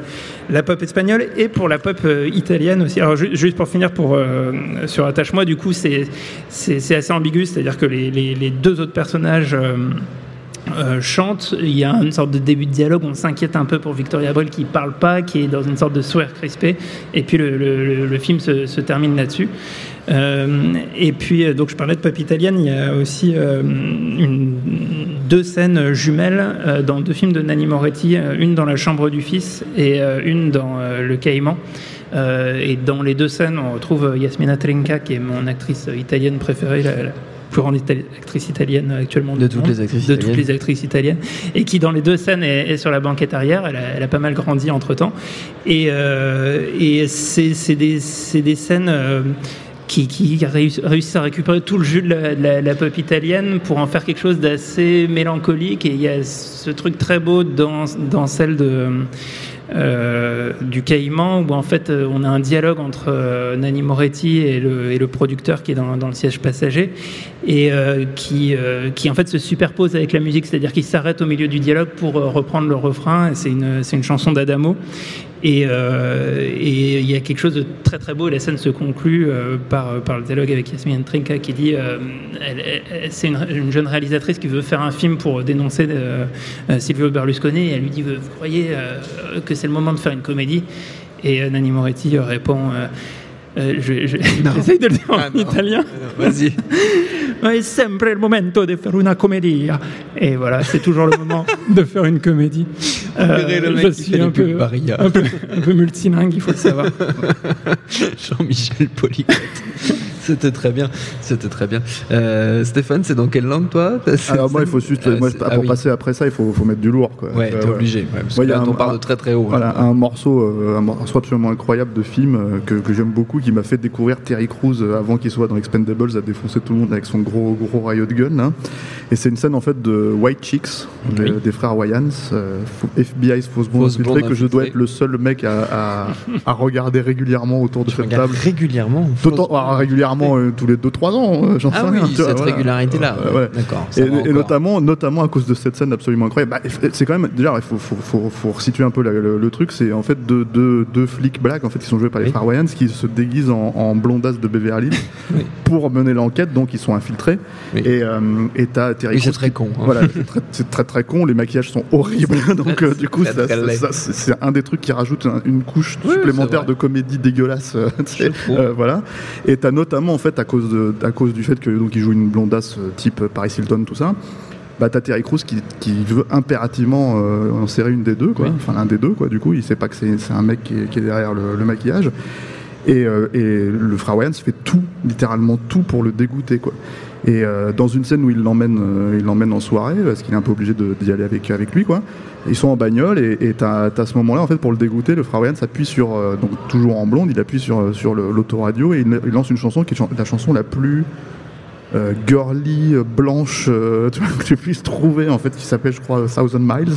la pop espagnole et pour la pop italienne aussi. Alors juste pour finir pour euh, sur Attache-moi, du coup c'est c'est, c'est assez ambigu, c'est-à-dire que les, les, les deux autres personnages euh, Euh, chante, il y a une sorte de début de dialogue, on s'inquiète un peu pour Victoria Abril qui parle pas, qui est dans une sorte de sourire crispé, et puis le, le, le film se, se termine là-dessus. Euh, et puis donc je parlais de pop italienne, il y a aussi euh, une, deux scènes jumelles euh, dans deux films de Nanni Moretti, une dans la chambre du fils et euh, une dans euh, le Caïman. Euh, et dans les deux scènes on retrouve Yasmina Trinca qui est mon actrice italienne préférée, la, la, plus grande itali- actrice italienne actuellement de, toutes, monde, les actrices de italiennes. toutes les actrices italiennes et qui dans les deux scènes est, est sur la banquette arrière. Elle a, elle a pas mal grandi entre temps et, euh, et c'est, c'est, des, c'est des scènes euh, qui, qui réussissent à récupérer tout le jus de la, de, la, de la pop italienne pour en faire quelque chose d'assez mélancolique, et il y a ce truc très beau dans, dans celle de Euh, du Caïman, où en fait euh, on a un dialogue entre euh, Nanni Moretti et le, et le producteur qui est dans, dans le siège passager et euh, qui, euh, qui en fait se superpose avec la musique, c'est-à-dire qu'il s'arrête au milieu du dialogue pour euh, reprendre le refrain, et c'est une, c'est une chanson d'Adamo. Et euh, et il y a quelque chose de très très beau, et la scène se conclut euh, par par le dialogue avec Yasmina Trinca qui dit euh, elle, elle, c'est une, une jeune réalisatrice qui veut faire un film pour dénoncer euh, Silvio Berlusconi, et elle lui dit vous croyez euh, que c'est le moment de faire une comédie, et euh, Nanni Moretti répond euh, euh, je, je, j'essaye de le dire en ah italien non, vas-y è sempre il momento di fare una commedia, et voilà, c'est toujours le moment de faire une comédie. Euh, je suis un peu, un, peu, un peu multilingue, il faut le savoir. Jean-Michel Polycote. C'était très bien, c'était très bien. Euh, Stéphane, c'est dans quelle langue toi ? c'est, Alors moi, il faut juste, euh, moi, ah, pour oui. passer après ça, il faut, faut mettre du lourd, quoi. Ouais, euh, t'es obligé. Ouais, parce ouais, que là, on parle de très très haut. Voilà, hein. un morceau, euh, un morceau absolument incroyable de film euh, que, que j'aime beaucoup, qui m'a fait découvrir Terry Crews euh, avant qu'il soit dans Expendables, a défoncé tout le monde avec son gros gros riot gun. Hein. Et c'est une scène en fait de White Chicks, okay. des, des frères Wayans, euh, F B I fausse blonde infiltrée, que je dois être le seul mec à, à, à regarder régulièrement autour de tu cette table. Régulièrement. D'autant, alors, régulièrement. Euh, tous les deux trois ans, euh, j'en ah sais oui, rien. Cette ah, voilà. régularité-là. Euh, ouais. D'accord. Et, et notamment, notamment à cause de cette scène absolument incroyable. Bah, c'est quand même, déjà, il faut, faut, faut, faut resituer un peu la, le, le truc. C'est en fait deux, deux, deux flics blacks, en fait, qui sont joués par les oui. frères Wayans, qui se déguisent en, en blondasses de Beverly Hills oui. pour mener l'enquête. Donc, ils sont infiltrés. Oui. Et, euh, et t'as Terry Crews. C'est très con. Hein. Voilà, c'est, très, c'est très très con. Les maquillages sont horribles. Donc, euh, du coup, ça, ça, ça, c'est, c'est un des trucs qui rajoute une couche oui, supplémentaire de comédie dégueulasse. Voilà. Et t'as notamment notamment en fait à cause, de, à cause du fait que donc il joue une blondasse type Paris Hilton, tout ça. Bah, t'as Terry Crews qui, qui veut impérativement euh, insérer une des deux, quoi. Oui. Enfin l'un des deux, quoi. Du coup, il sait pas que c'est, c'est un mec qui est, qui est derrière le, le maquillage. Et, euh, et le frère Wayans fait tout, littéralement tout, pour le dégoûter, quoi. Et euh, dans une scène où il l'emmène, euh, il l'emmène en soirée parce qu'il est un peu obligé de, d'y aller avec, avec lui, quoi. Ils sont en bagnole et, et t'as, t'as ce moment-là en fait pour le dégoûter, le frère Wayans s'appuie sur euh, donc toujours en blonde, il appuie sur sur le, l'autoradio et il, il lance une chanson qui est la chanson la plus euh, girly blanche euh, tu vois, que tu puisses trouver en fait, qui s'appelle je crois Thousand Miles.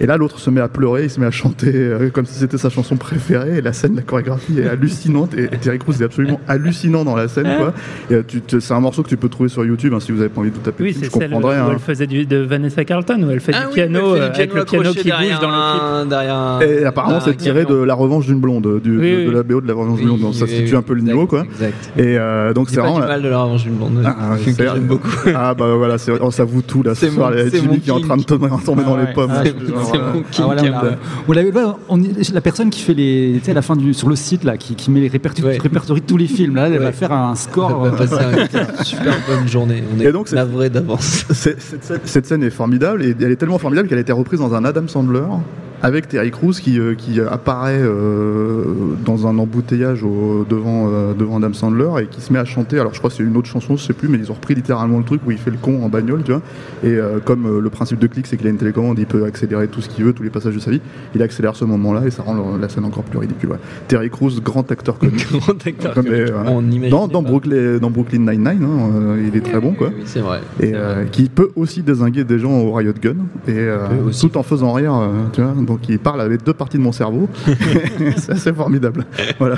Et là, l'autre se met à pleurer, il se met à chanter euh, comme si c'était sa chanson préférée. Et la scène, la chorégraphie est hallucinante. Et, et Terry Crews est absolument hallucinant dans la scène, quoi. Et, tu, tu, c'est un morceau que tu peux trouver sur YouTube, hein, si vous avez pas envie de tout taper. Oui, c'est celle où, hein, elle faisait du, de Vanessa Carlton, où elle fait ah, du oui, piano, elle fait du piano avec le piano qui bouge dans le clip. Derrière, et apparemment, c'est tiré de La Revanche d'une blonde, du, oui, oui. De, de la B O de La Revanche d'une blonde. Donc, ça situe un peu le niveau, quoi. Exact. Et euh, donc, c'est vraiment. J'ai pas du mal de La Revanche d'une blonde. J'aime beaucoup. Ah bah voilà, ça vous tout là. Ce soir, Jimmy qui est en train de tomber dans les pommes. C'est mon king. On l'avait pas. La personne qui fait les, tu sais, à la fin du sur le site là, qui, qui met les répertories, ouais. répertories de tous les films là, elle ouais. va faire un score. Elle va passer une super bonne journée. On est donc, la vraie d'avance. C'est, cette, scène, cette scène est formidable et elle est tellement formidable qu'elle a été reprise dans un Adam Sandler avec Terry Crews qui euh, qui apparaît euh, dans un embouteillage au, devant euh, devant Adam Sandler et qui se met à chanter. Alors je crois que c'est une autre chanson, je sais plus, mais ils ont repris littéralement le truc où il fait le con en bagnole, tu vois. Et euh, comme euh, le principe de Click, c'est qu'il a une télécommande, il peut accélérer tout ce qu'il veut, tous les passages de sa vie. Il accélère ce moment-là et ça rend le, la scène encore plus ridicule. Ouais. Terry Crews, grand acteur connu. grand acteur connu. Euh, voilà. Dans dans Brooklyn, dans Brooklyn Nine-Nine, hein, euh, il est très bon, quoi. Oui, oui, c'est vrai. Et c'est euh, vrai. Qui peut aussi dézinguer des gens au Riot Gun et euh, tout en faisant rire, euh, tu vois. Donc, qui parle avec deux parties de mon cerveau. C'est assez formidable. Voilà.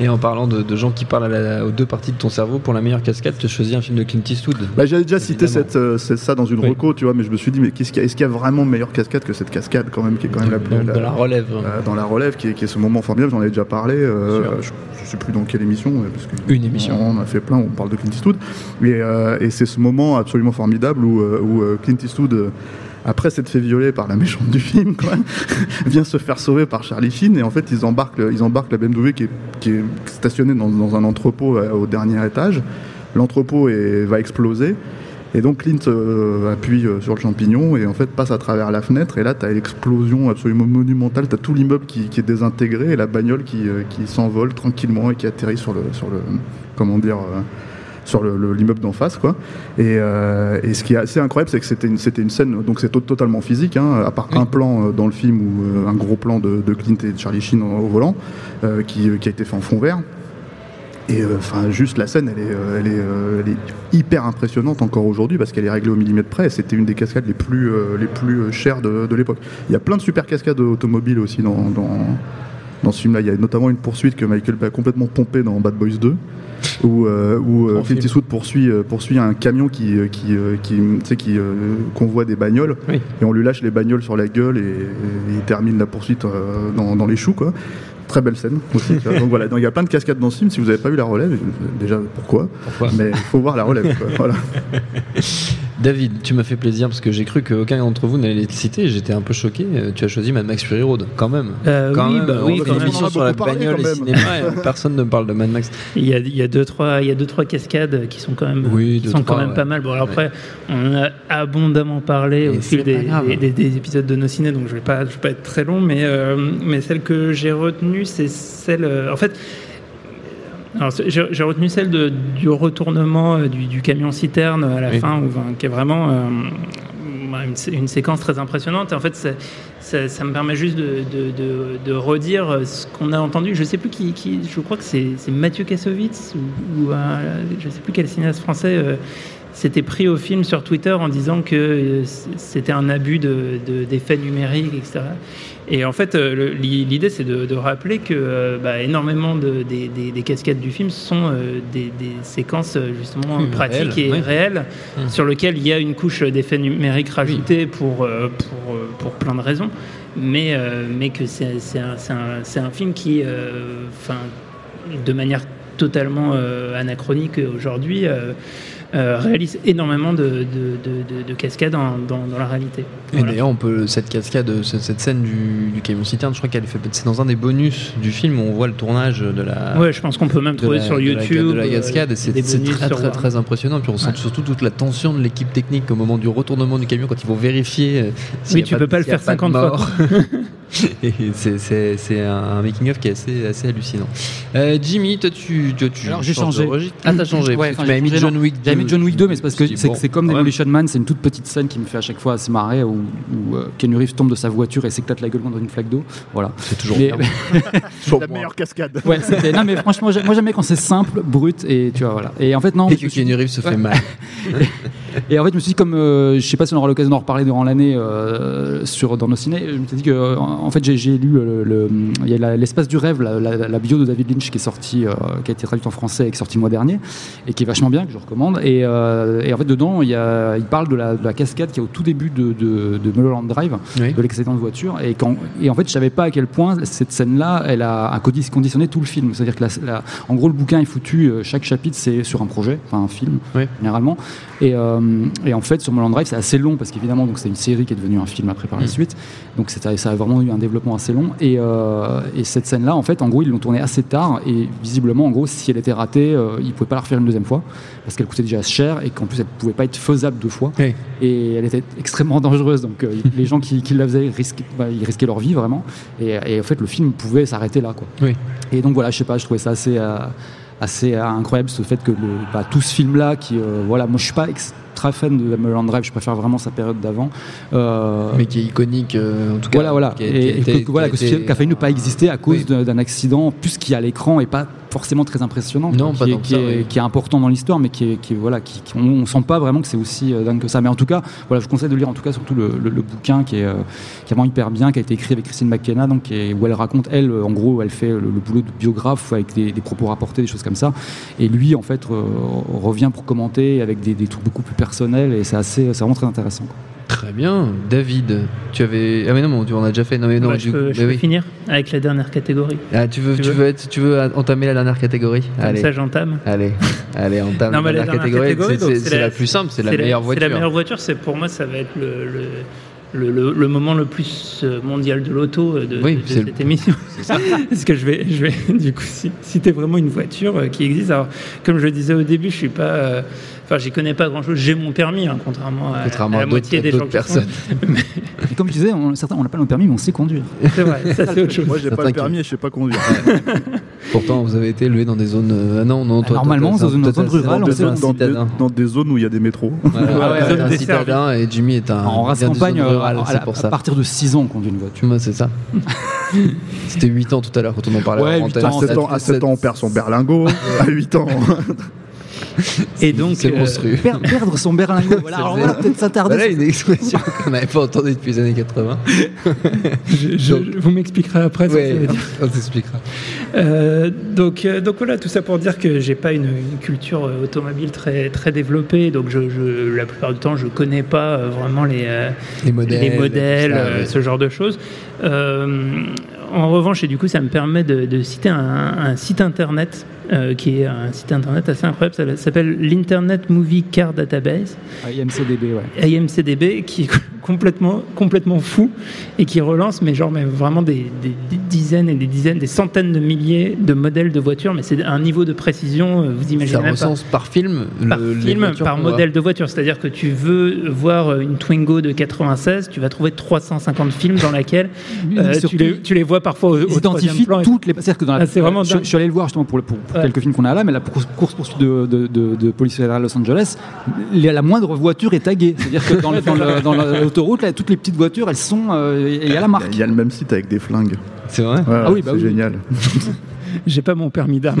Et en parlant de, de gens qui parlent à la, aux deux parties de ton cerveau, pour la meilleure cascade, tu as choisi un film de Clint Eastwood. Bah, j'avais déjà évidemment cité cette, euh, cette, ça dans une oui. reco, tu vois, mais je me suis dit, mais qu'est-ce qu'il y a, est-ce qu'il y a vraiment meilleure cascade que cette cascade, quand même, qui est quand même la plus. Dans la, la relève. La, dans la relève, qui est, qui est ce moment formidable, j'en avais déjà parlé. Euh, je ne sais plus dans quelle émission. Parce que une émission. On en a fait plein, on parle de Clint Eastwood. Et, euh, et c'est ce moment absolument formidable où, où Clint Eastwood. Après s'être fait violer par la méchante du film, quoi, vient se faire sauver par Charlie Sheen et en fait ils embarquent, ils embarquent la B M W qui est, qui est stationnée dans, dans un entrepôt au dernier étage. L'entrepôt est, va exploser et donc Clint euh, appuie sur le champignon et en fait passe à travers la fenêtre et là t'as l'explosion absolument monumentale, t'as tout l'immeuble qui, qui est désintégré et la bagnole qui, qui s'envole tranquillement et qui atterrit sur le, sur le comment dire. Euh, sur le, le, l'immeuble d'en face, quoi. Et, euh, et ce qui est assez incroyable, c'est que c'était une, c'était une scène, donc c'est totalement physique, hein, à part un plan euh, dans le film, où, euh, un gros plan de, de Clint et de Charlie Sheen au, au volant, euh, qui, qui a été fait en fond vert. Et enfin, euh, juste la scène, elle est, euh, elle, est, euh, elle est hyper impressionnante encore aujourd'hui parce qu'elle est réglée au millimètre près. Et c'était une des cascades les plus, euh, les plus chères de, de l'époque. Il y a plein de super cascades automobiles aussi dans, dans, dans ce film-là. Il y a notamment une poursuite que Michael Bay a complètement pompée dans Bad Boys deux. Où, euh, où euh, Clint Eastwood poursuit, euh, poursuit un camion qui, euh, qui, euh, qui, qui euh, convoie des bagnoles oui. et on lui lâche les bagnoles sur la gueule et, et il termine la poursuite euh, dans, dans les choux, quoi. Très belle scène aussi. Donc voilà, il y a plein de cascades dans ce film. Si vous n'avez pas vu La Relève, déjà pourquoi, pourquoi mais il faut voir La Relève, quoi. Voilà. David, tu m'as fait plaisir parce que j'ai cru qu'aucun d'entre vous n'allait les citer. J'étais un peu choqué. Tu as choisi Mad Max Fury Road, quand même. Euh, quand oui, même. Bah, on oui, fait une émission sur la bagnole et le cinéma. Et personne ne parle de Mad Max. Il y a, il y a deux trois, il y a deux trois cascades qui sont quand même, oui, qui deux, sont trois, quand même ouais. pas mal. Bon, alors ouais. après, on a abondamment parlé et au fil des, des, des, des épisodes de nos ciné, donc je vais pas, je vais pas être très long, mais euh, mais celle que j'ai retenue, c'est celle, euh, en fait. Alors, j'ai, j'ai retenu celle de, du retournement euh, du, du camion-citerne à la oui. fin, où, enfin, qui est vraiment euh, une, une séquence très impressionnante. Et en fait, ça, ça, ça me permet juste de, de, de, de redire ce qu'on a entendu. Je ne sais plus qui, qui... Je crois que c'est, c'est Mathieu Kassovitz, ou, ou euh, je ne sais plus quel cinéaste français euh, s'était pris au film sur Twitter en disant que euh, c'était un abus de, de, d'effets numériques, et cetera Et en fait, le, l'idée, c'est de, de rappeler que euh, bah, énormément de, des, des, des cascades du film sont euh, des, des séquences justement mmh, pratiques réelle, et ouais. réelles, mmh. sur lesquelles il y a une couche d'effets numériques rajoutée oui. pour, euh, pour, pour plein de raisons, mais, euh, mais que c'est, c'est, un, c'est, un, c'est un film qui, euh, 'fin, de manière totalement euh, anachronique aujourd'hui, euh, euh, réalise énormément de, de, de, de, de cascades dans, dans, dans la réalité. Et voilà. D'ailleurs, on peut, cette cascade, cette scène du, du camion citerne, je crois qu'elle fait, c'est dans un des bonus du film où on voit le tournage de la. Ouais, je pense qu'on peut même trouver la, sur YouTube. De la, de la cascade, euh, et c'est, c'est très, très, très impressionnant. Puis on sent ouais. surtout toute la tension de l'équipe technique au moment du retournement du camion quand ils vont vérifier. Euh, oui, tu peux pas, pas le faire cinquante fois. Et c'est, c'est, c'est un making-of qui est assez, assez hallucinant. Euh, Jimmy, toi, tu, tu, tu Alors, j'ai changé. Ah, t'as changé. Ouais, tu m'as mis John Wick deux. J'avais mis John Wick deux, mais c'est parce que c'est, bon. c'est comme Demolition ouais. Man, c'est une toute petite scène qui me fait à chaque fois assez marrer, où, où uh, Ken Reeves tombe de sa voiture et s'éclate la gueule contre une flaque d'eau. Voilà. C'est toujours mais, c'est la meilleure cascade. Ouais, c'était, non, mais franchement, moi j'aimais quand c'est simple, brut, et tu vois, voilà. Et en fait, non. Et que Ken Reeves se fait mal. Et en fait, je me suis dit, comme euh, je sais pas si on aura l'occasion d'en reparler durant l'année euh, sur, dans nos ciné, je me suis dit que euh, en fait, j'ai, j'ai lu le, le, il y a la, l'espace du rêve, la, la, la bio de David Lynch qui est sortie, euh, qui a été traduite en français et qui est sortie le mois dernier, et qui est vachement bien, que je recommande. Et, euh, et en fait, dedans, il, y a, il parle de la, de la cascade qui est au tout début de, de, de Mulholland Drive, oui. de l'accident de voiture. Et, quand, et en fait, je savais pas à quel point cette scène-là, elle a conditionné tout le film. C'est-à-dire que, la, la, en gros, le bouquin est foutu. Chaque chapitre, c'est sur un projet, enfin un film, oui. généralement. Et, euh, et en fait, sur Mulholland Drive, c'est assez long parce qu'évidemment, donc c'est une série qui est devenue un film après par la suite. Donc ça a vraiment eu un développement assez long. Et, euh, et cette scène-là, en fait, en gros, ils l'ont tournée assez tard. Et visiblement, en gros, si elle était ratée, euh, ils ne pouvaient pas la refaire une deuxième fois parce qu'elle coûtait déjà cher et qu'en plus, elle ne pouvait pas être faisable deux fois. Oui. Et elle était extrêmement dangereuse. Donc euh, les gens qui, qui la faisaient, risquaient, bah, ils risquaient leur vie vraiment. Et, et en fait, le film pouvait s'arrêter là, quoi. Oui. Et donc voilà, je sais pas, je trouvais ça assez. Euh, assez incroyable ce fait que le, bah, tout ce film là qui euh, voilà, moi je suis pas extra fan de Mulholland Drive, je préfère vraiment sa période d'avant euh, mais qui est iconique euh, en tout voilà, cas voilà qui a, et, été, et que, voilà qui a, été, qui a failli ne pas exister à cause oui. d'un accident plus qui à l'écran et pas forcément très impressionnant non, qui, pas est, qui, ça, est, oui. qui est important dans l'histoire mais qui, est, qui voilà qui, qui on, on sent pas vraiment que c'est aussi euh, dingue que ça, mais en tout cas voilà, je vous conseille de lire en tout cas surtout le, le, le bouquin qui est, euh, qui est vraiment hyper bien, qui a été écrit avec Christine McKenna, donc est, où elle raconte, elle en gros elle fait le, le boulot de biographe avec des, des propos rapportés, des choses comme ça, et lui en fait euh, revient pour commenter avec des, des trucs beaucoup plus personnels et c'est assez, c'est vraiment très intéressant, quoi. Très bien, David. Tu avais ah mais non, mais on a déjà fait. Non mais non. Voilà, je peux, je peux oui. finir avec la dernière catégorie. Ah tu veux, tu, tu veux, veux être, tu veux entamer la dernière catégorie. Comme allez. Ça j'entame. Allez, allez entame non, la, la dernière catégorie. catégorie c'est, c'est, c'est, c'est la, la plus simple, c'est, c'est la meilleure la, voiture. C'est la meilleure voiture. C'est pour moi, ça va être le. le... Le, le, le moment le plus mondial de l'auto de, oui, de, de cette le... émission. C'est ça. Parce que je vais, je vais du coup citer vraiment une voiture qui existe. Alors, comme je le disais au début, je suis pas, euh, enfin, j'y connais pas grand-chose. J'ai mon permis, hein, contrairement, à, contrairement à la moitié à des gens qui sont. Mais... Et comme je disais, on, certains, on n'a pas nos permis, mais on sait conduire. C'est vrai, ça c'est autre chose. Moi, j'ai pas le permis et je sais pas conduire. Pourtant, vous avez été élevé dans des zones. Euh, non, non. Toi, normalement, dans une zone rurale, on est citadin. Dans des zones où il y a des métros. Un citadin et Jimmy est un. En race campagne. Voilà, c'est pour ça. À partir de six ans on conduit une voiture. Ouais, c'est ça. C'était huit ans tout à l'heure quand on en parlait. Ouais, ans, sept ans, à sept ans on perd son berlingot. À huit ans. Et donc c'est monstrueux. Euh, perdre son berlingot. Voilà, alors on va peut-être s'attarder. Voilà une expression qu'on n'avait pas entendue depuis les années quatre-vingts. je, je, donc, vous m'expliquerez après. Ouais, ça veut dire. On t'expliquera. Euh, donc, euh, donc voilà, tout ça pour dire que j'ai pas une, une culture automobile très très développée. Donc je, je la plupart du temps je connais pas vraiment les euh, les modèles, les modèles ça, euh, ouais. ce genre de choses. Euh, en revanche, et du coup ça me permet de, de citer un, un site internet. Euh, qui est un site internet assez incroyable, ça s'appelle l'Internet Movie Car Database. I M C D B, ouais. I M C D B, qui est complètement, complètement fou et qui relance, mais genre, mais vraiment des, des, des dizaines et des dizaines, des centaines de milliers de modèles de voitures, mais c'est un niveau de précision, vous imaginez même pas. Ça recense par film, par le, film, par modèle de voiture. C'est-à-dire que tu veux voir une Twingo de quatre-vingt-seize, tu vas trouver trois cent cinquante films dans laquelle euh, tu, les, tu les vois parfois au, au troisième plan. Toutes les, c'est-à-dire que dans la, ah, c'est vraiment je, je suis allé le voir justement pour le pour, pour quelques films qu'on a là, mais la course-poursuite de, de, de, de Police Fédérale de Los Angeles, la moindre voiture est taguée. C'est-à-dire que dans, le, dans, le, dans l'autoroute, là, toutes les petites voitures, elles sont. Euh, il y a la marque. Il y a le même site avec des flingues. C'est vrai ? Ouais, ah oui, bah c'est oui. génial. J'ai pas mon permis d'armes.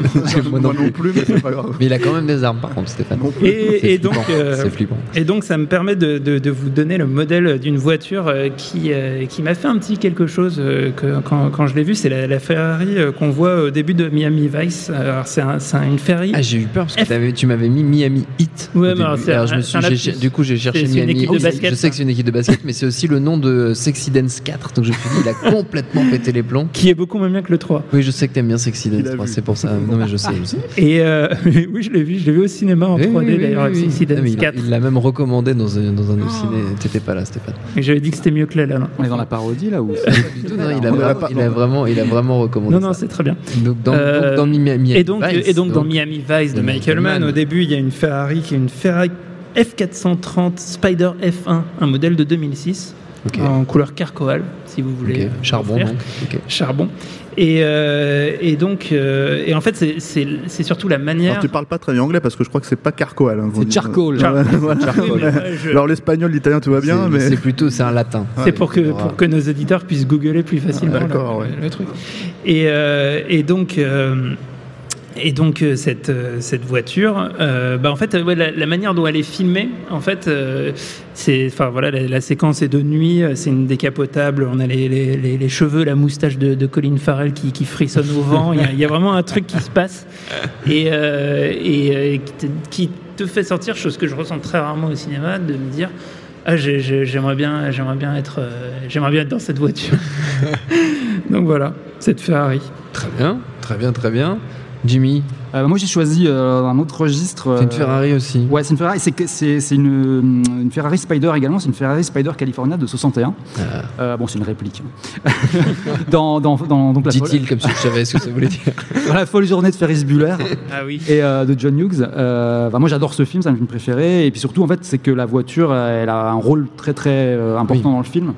Moi non plus, mais c'est pas grave. Mais il a quand même des armes, par contre, Stéphane. Et, et, donc, euh, et donc, ça me permet de, de, de vous donner le modèle d'une voiture qui, qui m'a fait un petit quelque chose que, quand, quand je l'ai vue. C'est la, la Ferrari qu'on voit au début de Miami Vice. Alors, c'est, un, c'est une Ferrari. Ah, j'ai eu peur parce que tu m'avais mis Miami Heat. Ouais, mais alors, c'est alors, un, suis, un j'ai, du coup, j'ai cherché Miami Heat. Je sais que c'est une équipe de basket, mais c'est aussi le nom de Sexy Dance quatre. Donc, je me suis dit, il a complètement pété les plombs. Qui est beaucoup moins bien que le trois. Oui, je sais que t'aimes bien Sexy accident. Enfin, c'est pour ça. Non, mais je sais. Je sais. Et euh, oui, je l'ai vu. Je l'ai vu au cinéma en oui, trois D oui, d'ailleurs. Oui, Accident oui. quatre. Il l'a même recommandé dans un dans un oh. ciné. T'étais pas là, c'était pas. Et j'avais dit que c'était mieux que là. là non. On est dans la parodie là où non, non, il, a vraiment, pas, il a vraiment, il a vraiment recommandé. Non, non, c'est très bien. Donc dans, euh, donc, dans Miami Vice. Et donc, Vice, et donc, donc dans Miami Vice de Michael Mann. Au début, il y a une Ferrari qui est une Ferrari F quatre cent trente Spider F un, un modèle de deux mille six. Okay. En couleur carcoal, si vous voulez. Okay. Charbon, donc. Okay. Charbon. Et, euh, et donc, euh, et en fait, c'est, c'est, c'est surtout la manière. Alors, tu parles pas très bien anglais parce que je crois que c'est pas carcoal. Hein, c'est charcoal. Char- voilà. Charcoal. Oui, je... Alors l'espagnol, l'italien, tout va bien, c'est, mais c'est plutôt c'est un latin. C'est ouais, pour que pour que nos auditeurs puissent googler plus facilement. Ah, d'accord, le, ouais. le truc. Et euh, et donc. Euh, Et donc cette cette voiture, euh, bah en fait ouais, la, la manière dont elle est filmée, en fait, euh, c'est, enfin voilà, la, la séquence est de nuit, c'est une décapotable, on a les les, les, les cheveux, la moustache de, de Colin Farrell qui qui frissonne au vent, il y a, y a vraiment un truc qui se passe et euh, et, et qui, te, qui te fait sortir, chose que je ressens très rarement au cinéma, de me dire ah j'ai, j'ai, j'aimerais bien j'aimerais bien être euh, j'aimerais bien être dans cette voiture. Donc voilà, cette Ferrari. Très bien, très bien, très bien. Jimmy, euh, moi j'ai choisi euh, un autre registre. Euh, c'est une Ferrari aussi. Ouais, c'est une Ferrari. C'est c'est, c'est une, une Ferrari Spider également. C'est une Ferrari Spider California de soixante et un. Ah. Euh, bon, c'est une réplique. dans dans dans donc la. Dit-il folle... comme si je savais ce que ça voulait dire. Dans la folle journée de Ferris Bueller. Ah oui. Et euh, de John Hughes. Euh, enfin, moi j'adore ce film, c'est un film préféré. Et puis surtout en fait, c'est que la voiture, elle a un rôle très très euh, important oui. dans le film.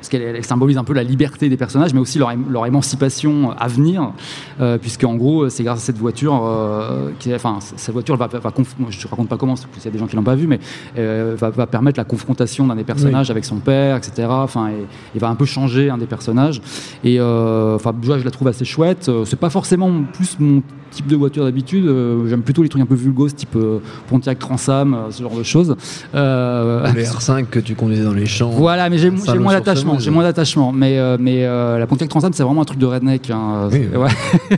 Parce qu'elle symbolise un peu la liberté des personnages, mais aussi leur, leur émancipation à venir, euh, puisque en gros, c'est grâce à cette voiture, euh, qui, enfin, cette voiture va, va conf- je raconte pas comment, il y a des gens qui l'ont pas vu, mais euh, va, va permettre la confrontation d'un des personnages oui. avec son père, et cetera. Enfin, et, et va un peu changer un des personnages. Et euh, enfin, je la trouve assez chouette. C'est pas forcément plus mon type de voiture d'habitude. Euh, j'aime plutôt les trucs un peu vulgos, type euh, Pontiac Transam, euh, ce genre de choses. Euh, les R cinq que tu conduisais dans les champs. Voilà, mais j'ai, j'ai moins d'attachement. J'ai moins d'attachement, mais euh, mais euh, la Pontiac Transam c'est vraiment un truc de redneck. Hein. Oui, ouais.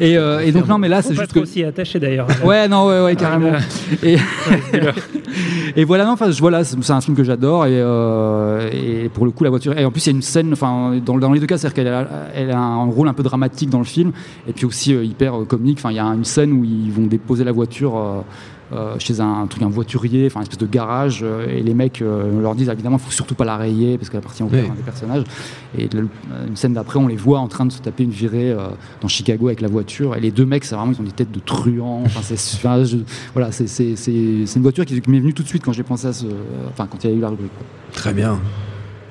et, euh, et donc non, mais là c'est juste que aussi attaché d'ailleurs. ouais non ouais, ouais carrément. et, et voilà non enfin voilà c'est un film que j'adore et euh, et pour le coup la voiture et en plus il y a une scène enfin dans, dans les deux cas c'est-à-dire qu'elle a, elle a un rôle un peu dramatique dans le film et puis aussi euh, hyper euh, comique. Enfin il y a une scène où ils vont déposer la voiture. Euh, Euh, chez un, un truc un voiturier, enfin une espèce de garage, euh, et les mecs euh, leur disent évidemment faut surtout pas la rayer parce qu'elle appartient au père oui. des personnages. Et le, une scène d'après, on les voit en train de se taper une virée euh, dans Chicago avec la voiture. Et les deux mecs, c'est vraiment ils ont des têtes de truands. Enfin c'est, enfin, je, voilà, c'est, c'est, c'est, c'est une voiture qui, qui m'est venue tout de suite quand j'ai pensé à ce, euh, enfin quand il y a eu la rubrique. Très bien,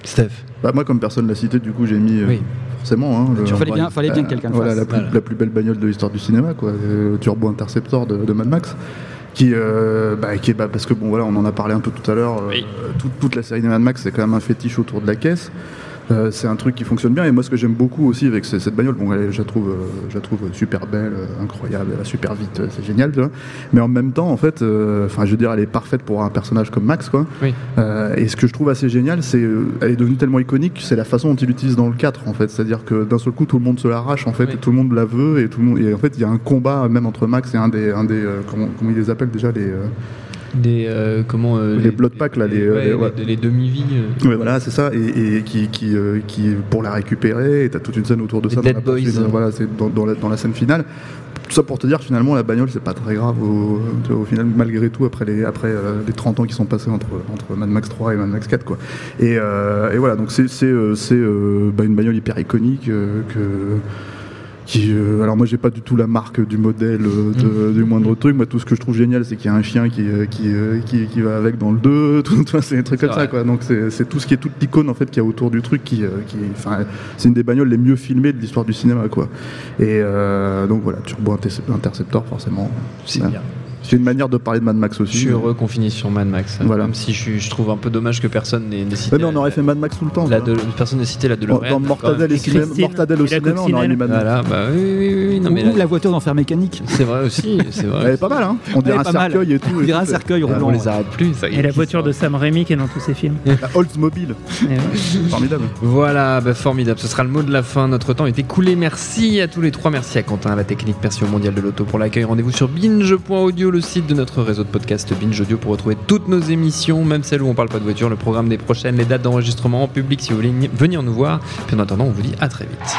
Steph. Bah moi comme personne l'a cité, du coup j'ai mis. Euh... Oui. Forcément, hein, le, fallait bien, fallait bien que quelqu'un voilà, fasse. La plus, voilà. la plus belle bagnole de l'histoire du cinéma, quoi, le Turbo Interceptor de, de Mad Max. Qui, euh, bah, qui est, bah, parce que bon voilà, on en a parlé un peu tout à l'heure. Oui. Euh, toute, toute la série des Mad Max, c'est quand même un fétiche autour de la caisse. Euh, c'est un truc qui fonctionne bien. Et moi, ce que j'aime beaucoup aussi avec cette, cette bagnole, bon, elle, je la trouve, euh, je la trouve super belle, euh, incroyable, elle va super vite, euh, c'est génial. Tu vois. Mais en même temps, en fait, euh, je veux dire, elle est parfaite pour un personnage comme Max, quoi. Oui. Euh, et ce que je trouve assez génial, c'est, euh, elle est devenue tellement iconique, c'est la façon dont il l'utilise dans le quatre, en fait. C'est-à-dire que d'un seul coup, tout le monde se l'arrache, en fait, oui. et tout le monde la veut, et tout le monde, et en fait, il y a un combat même entre Max et un des, un des, euh, comment, comment ils les appellent déjà les. Euh... Des, euh, comment, euh, les, les blood packs, là, les, les, ouais, les, ouais. les, les demi-vies. Euh. Ouais, voilà, c'est ça, et, et qui, qui, euh, qui, pour la récupérer, et t'as toute une scène autour de les ça. Dans la, boys, hein. Voilà, c'est dans, dans, la, dans la scène finale. Tout ça pour te dire, finalement, la bagnole, c'est pas très grave au, au final, malgré tout, après les, après, euh, les trente ans qui sont passés entre, entre Mad Max trois et Mad Max quatre, quoi. Et, euh, et voilà, donc c'est, c'est, euh, c'est euh, bah, une bagnole hyper iconique euh, que. Qui, euh, alors moi j'ai pas du tout la marque du modèle euh, de, du moindre truc. Moi tout ce que je trouve génial c'est qu'il y a un chien qui, qui, qui, qui va avec dans le deux, tout, tout, c'est des trucs c'est comme vrai. Ça quoi. Donc c'est, c'est tout ce qui est toute l'icône en fait qu'il y a autour du truc qui, qui c'est une des bagnoles les mieux filmées de l'histoire du cinéma quoi. Et euh, donc voilà, Turbo Interceptor forcément. C'est ouais. bien. C'est une manière de parler de Mad Max aussi. Je suis heureux qu'on finisse sur Mad Max. Voilà. Même si je, je trouve un peu dommage que personne n'ait, n'ait cité. Mais on aurait fait Mad Max tout le temps. La de, personne n'ait cité la DeLorean. Dans Mortadelle et Christine, cinéma, Mortadelle au cinéma, on aurait mis Mad Max. Voilà, bah oui, oui, oui. Non, mais la... la voiture d'enfer mécanique. C'est vrai aussi. C'est vrai. Elle est pas mal, hein. On dirait un cercueil et tout. On dirait un cercueil roulant. On les arrête plus. Et la voiture de Sam Raimi qui est dans tous ses films. La Oldsmobile. Formidable. Voilà, formidable. Ce sera le mot de la fin. Notre temps est écoulé. Merci à tous les trois. Merci à Quentin, à la technique. Merci au Mondial de l'Auto pour l'accueil. Rendez-vous sur binge point audio. Le site de notre réseau de podcast Binge Audio pour retrouver toutes nos émissions, même celles où on parle pas de voiture, le programme des prochaines, les dates d'enregistrement en public si vous voulez venir nous voir. Puis en attendant, on vous dit à très vite.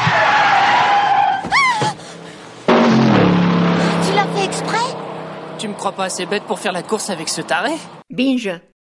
crois pas assez bête pour faire la course avec ce taré ? Binge.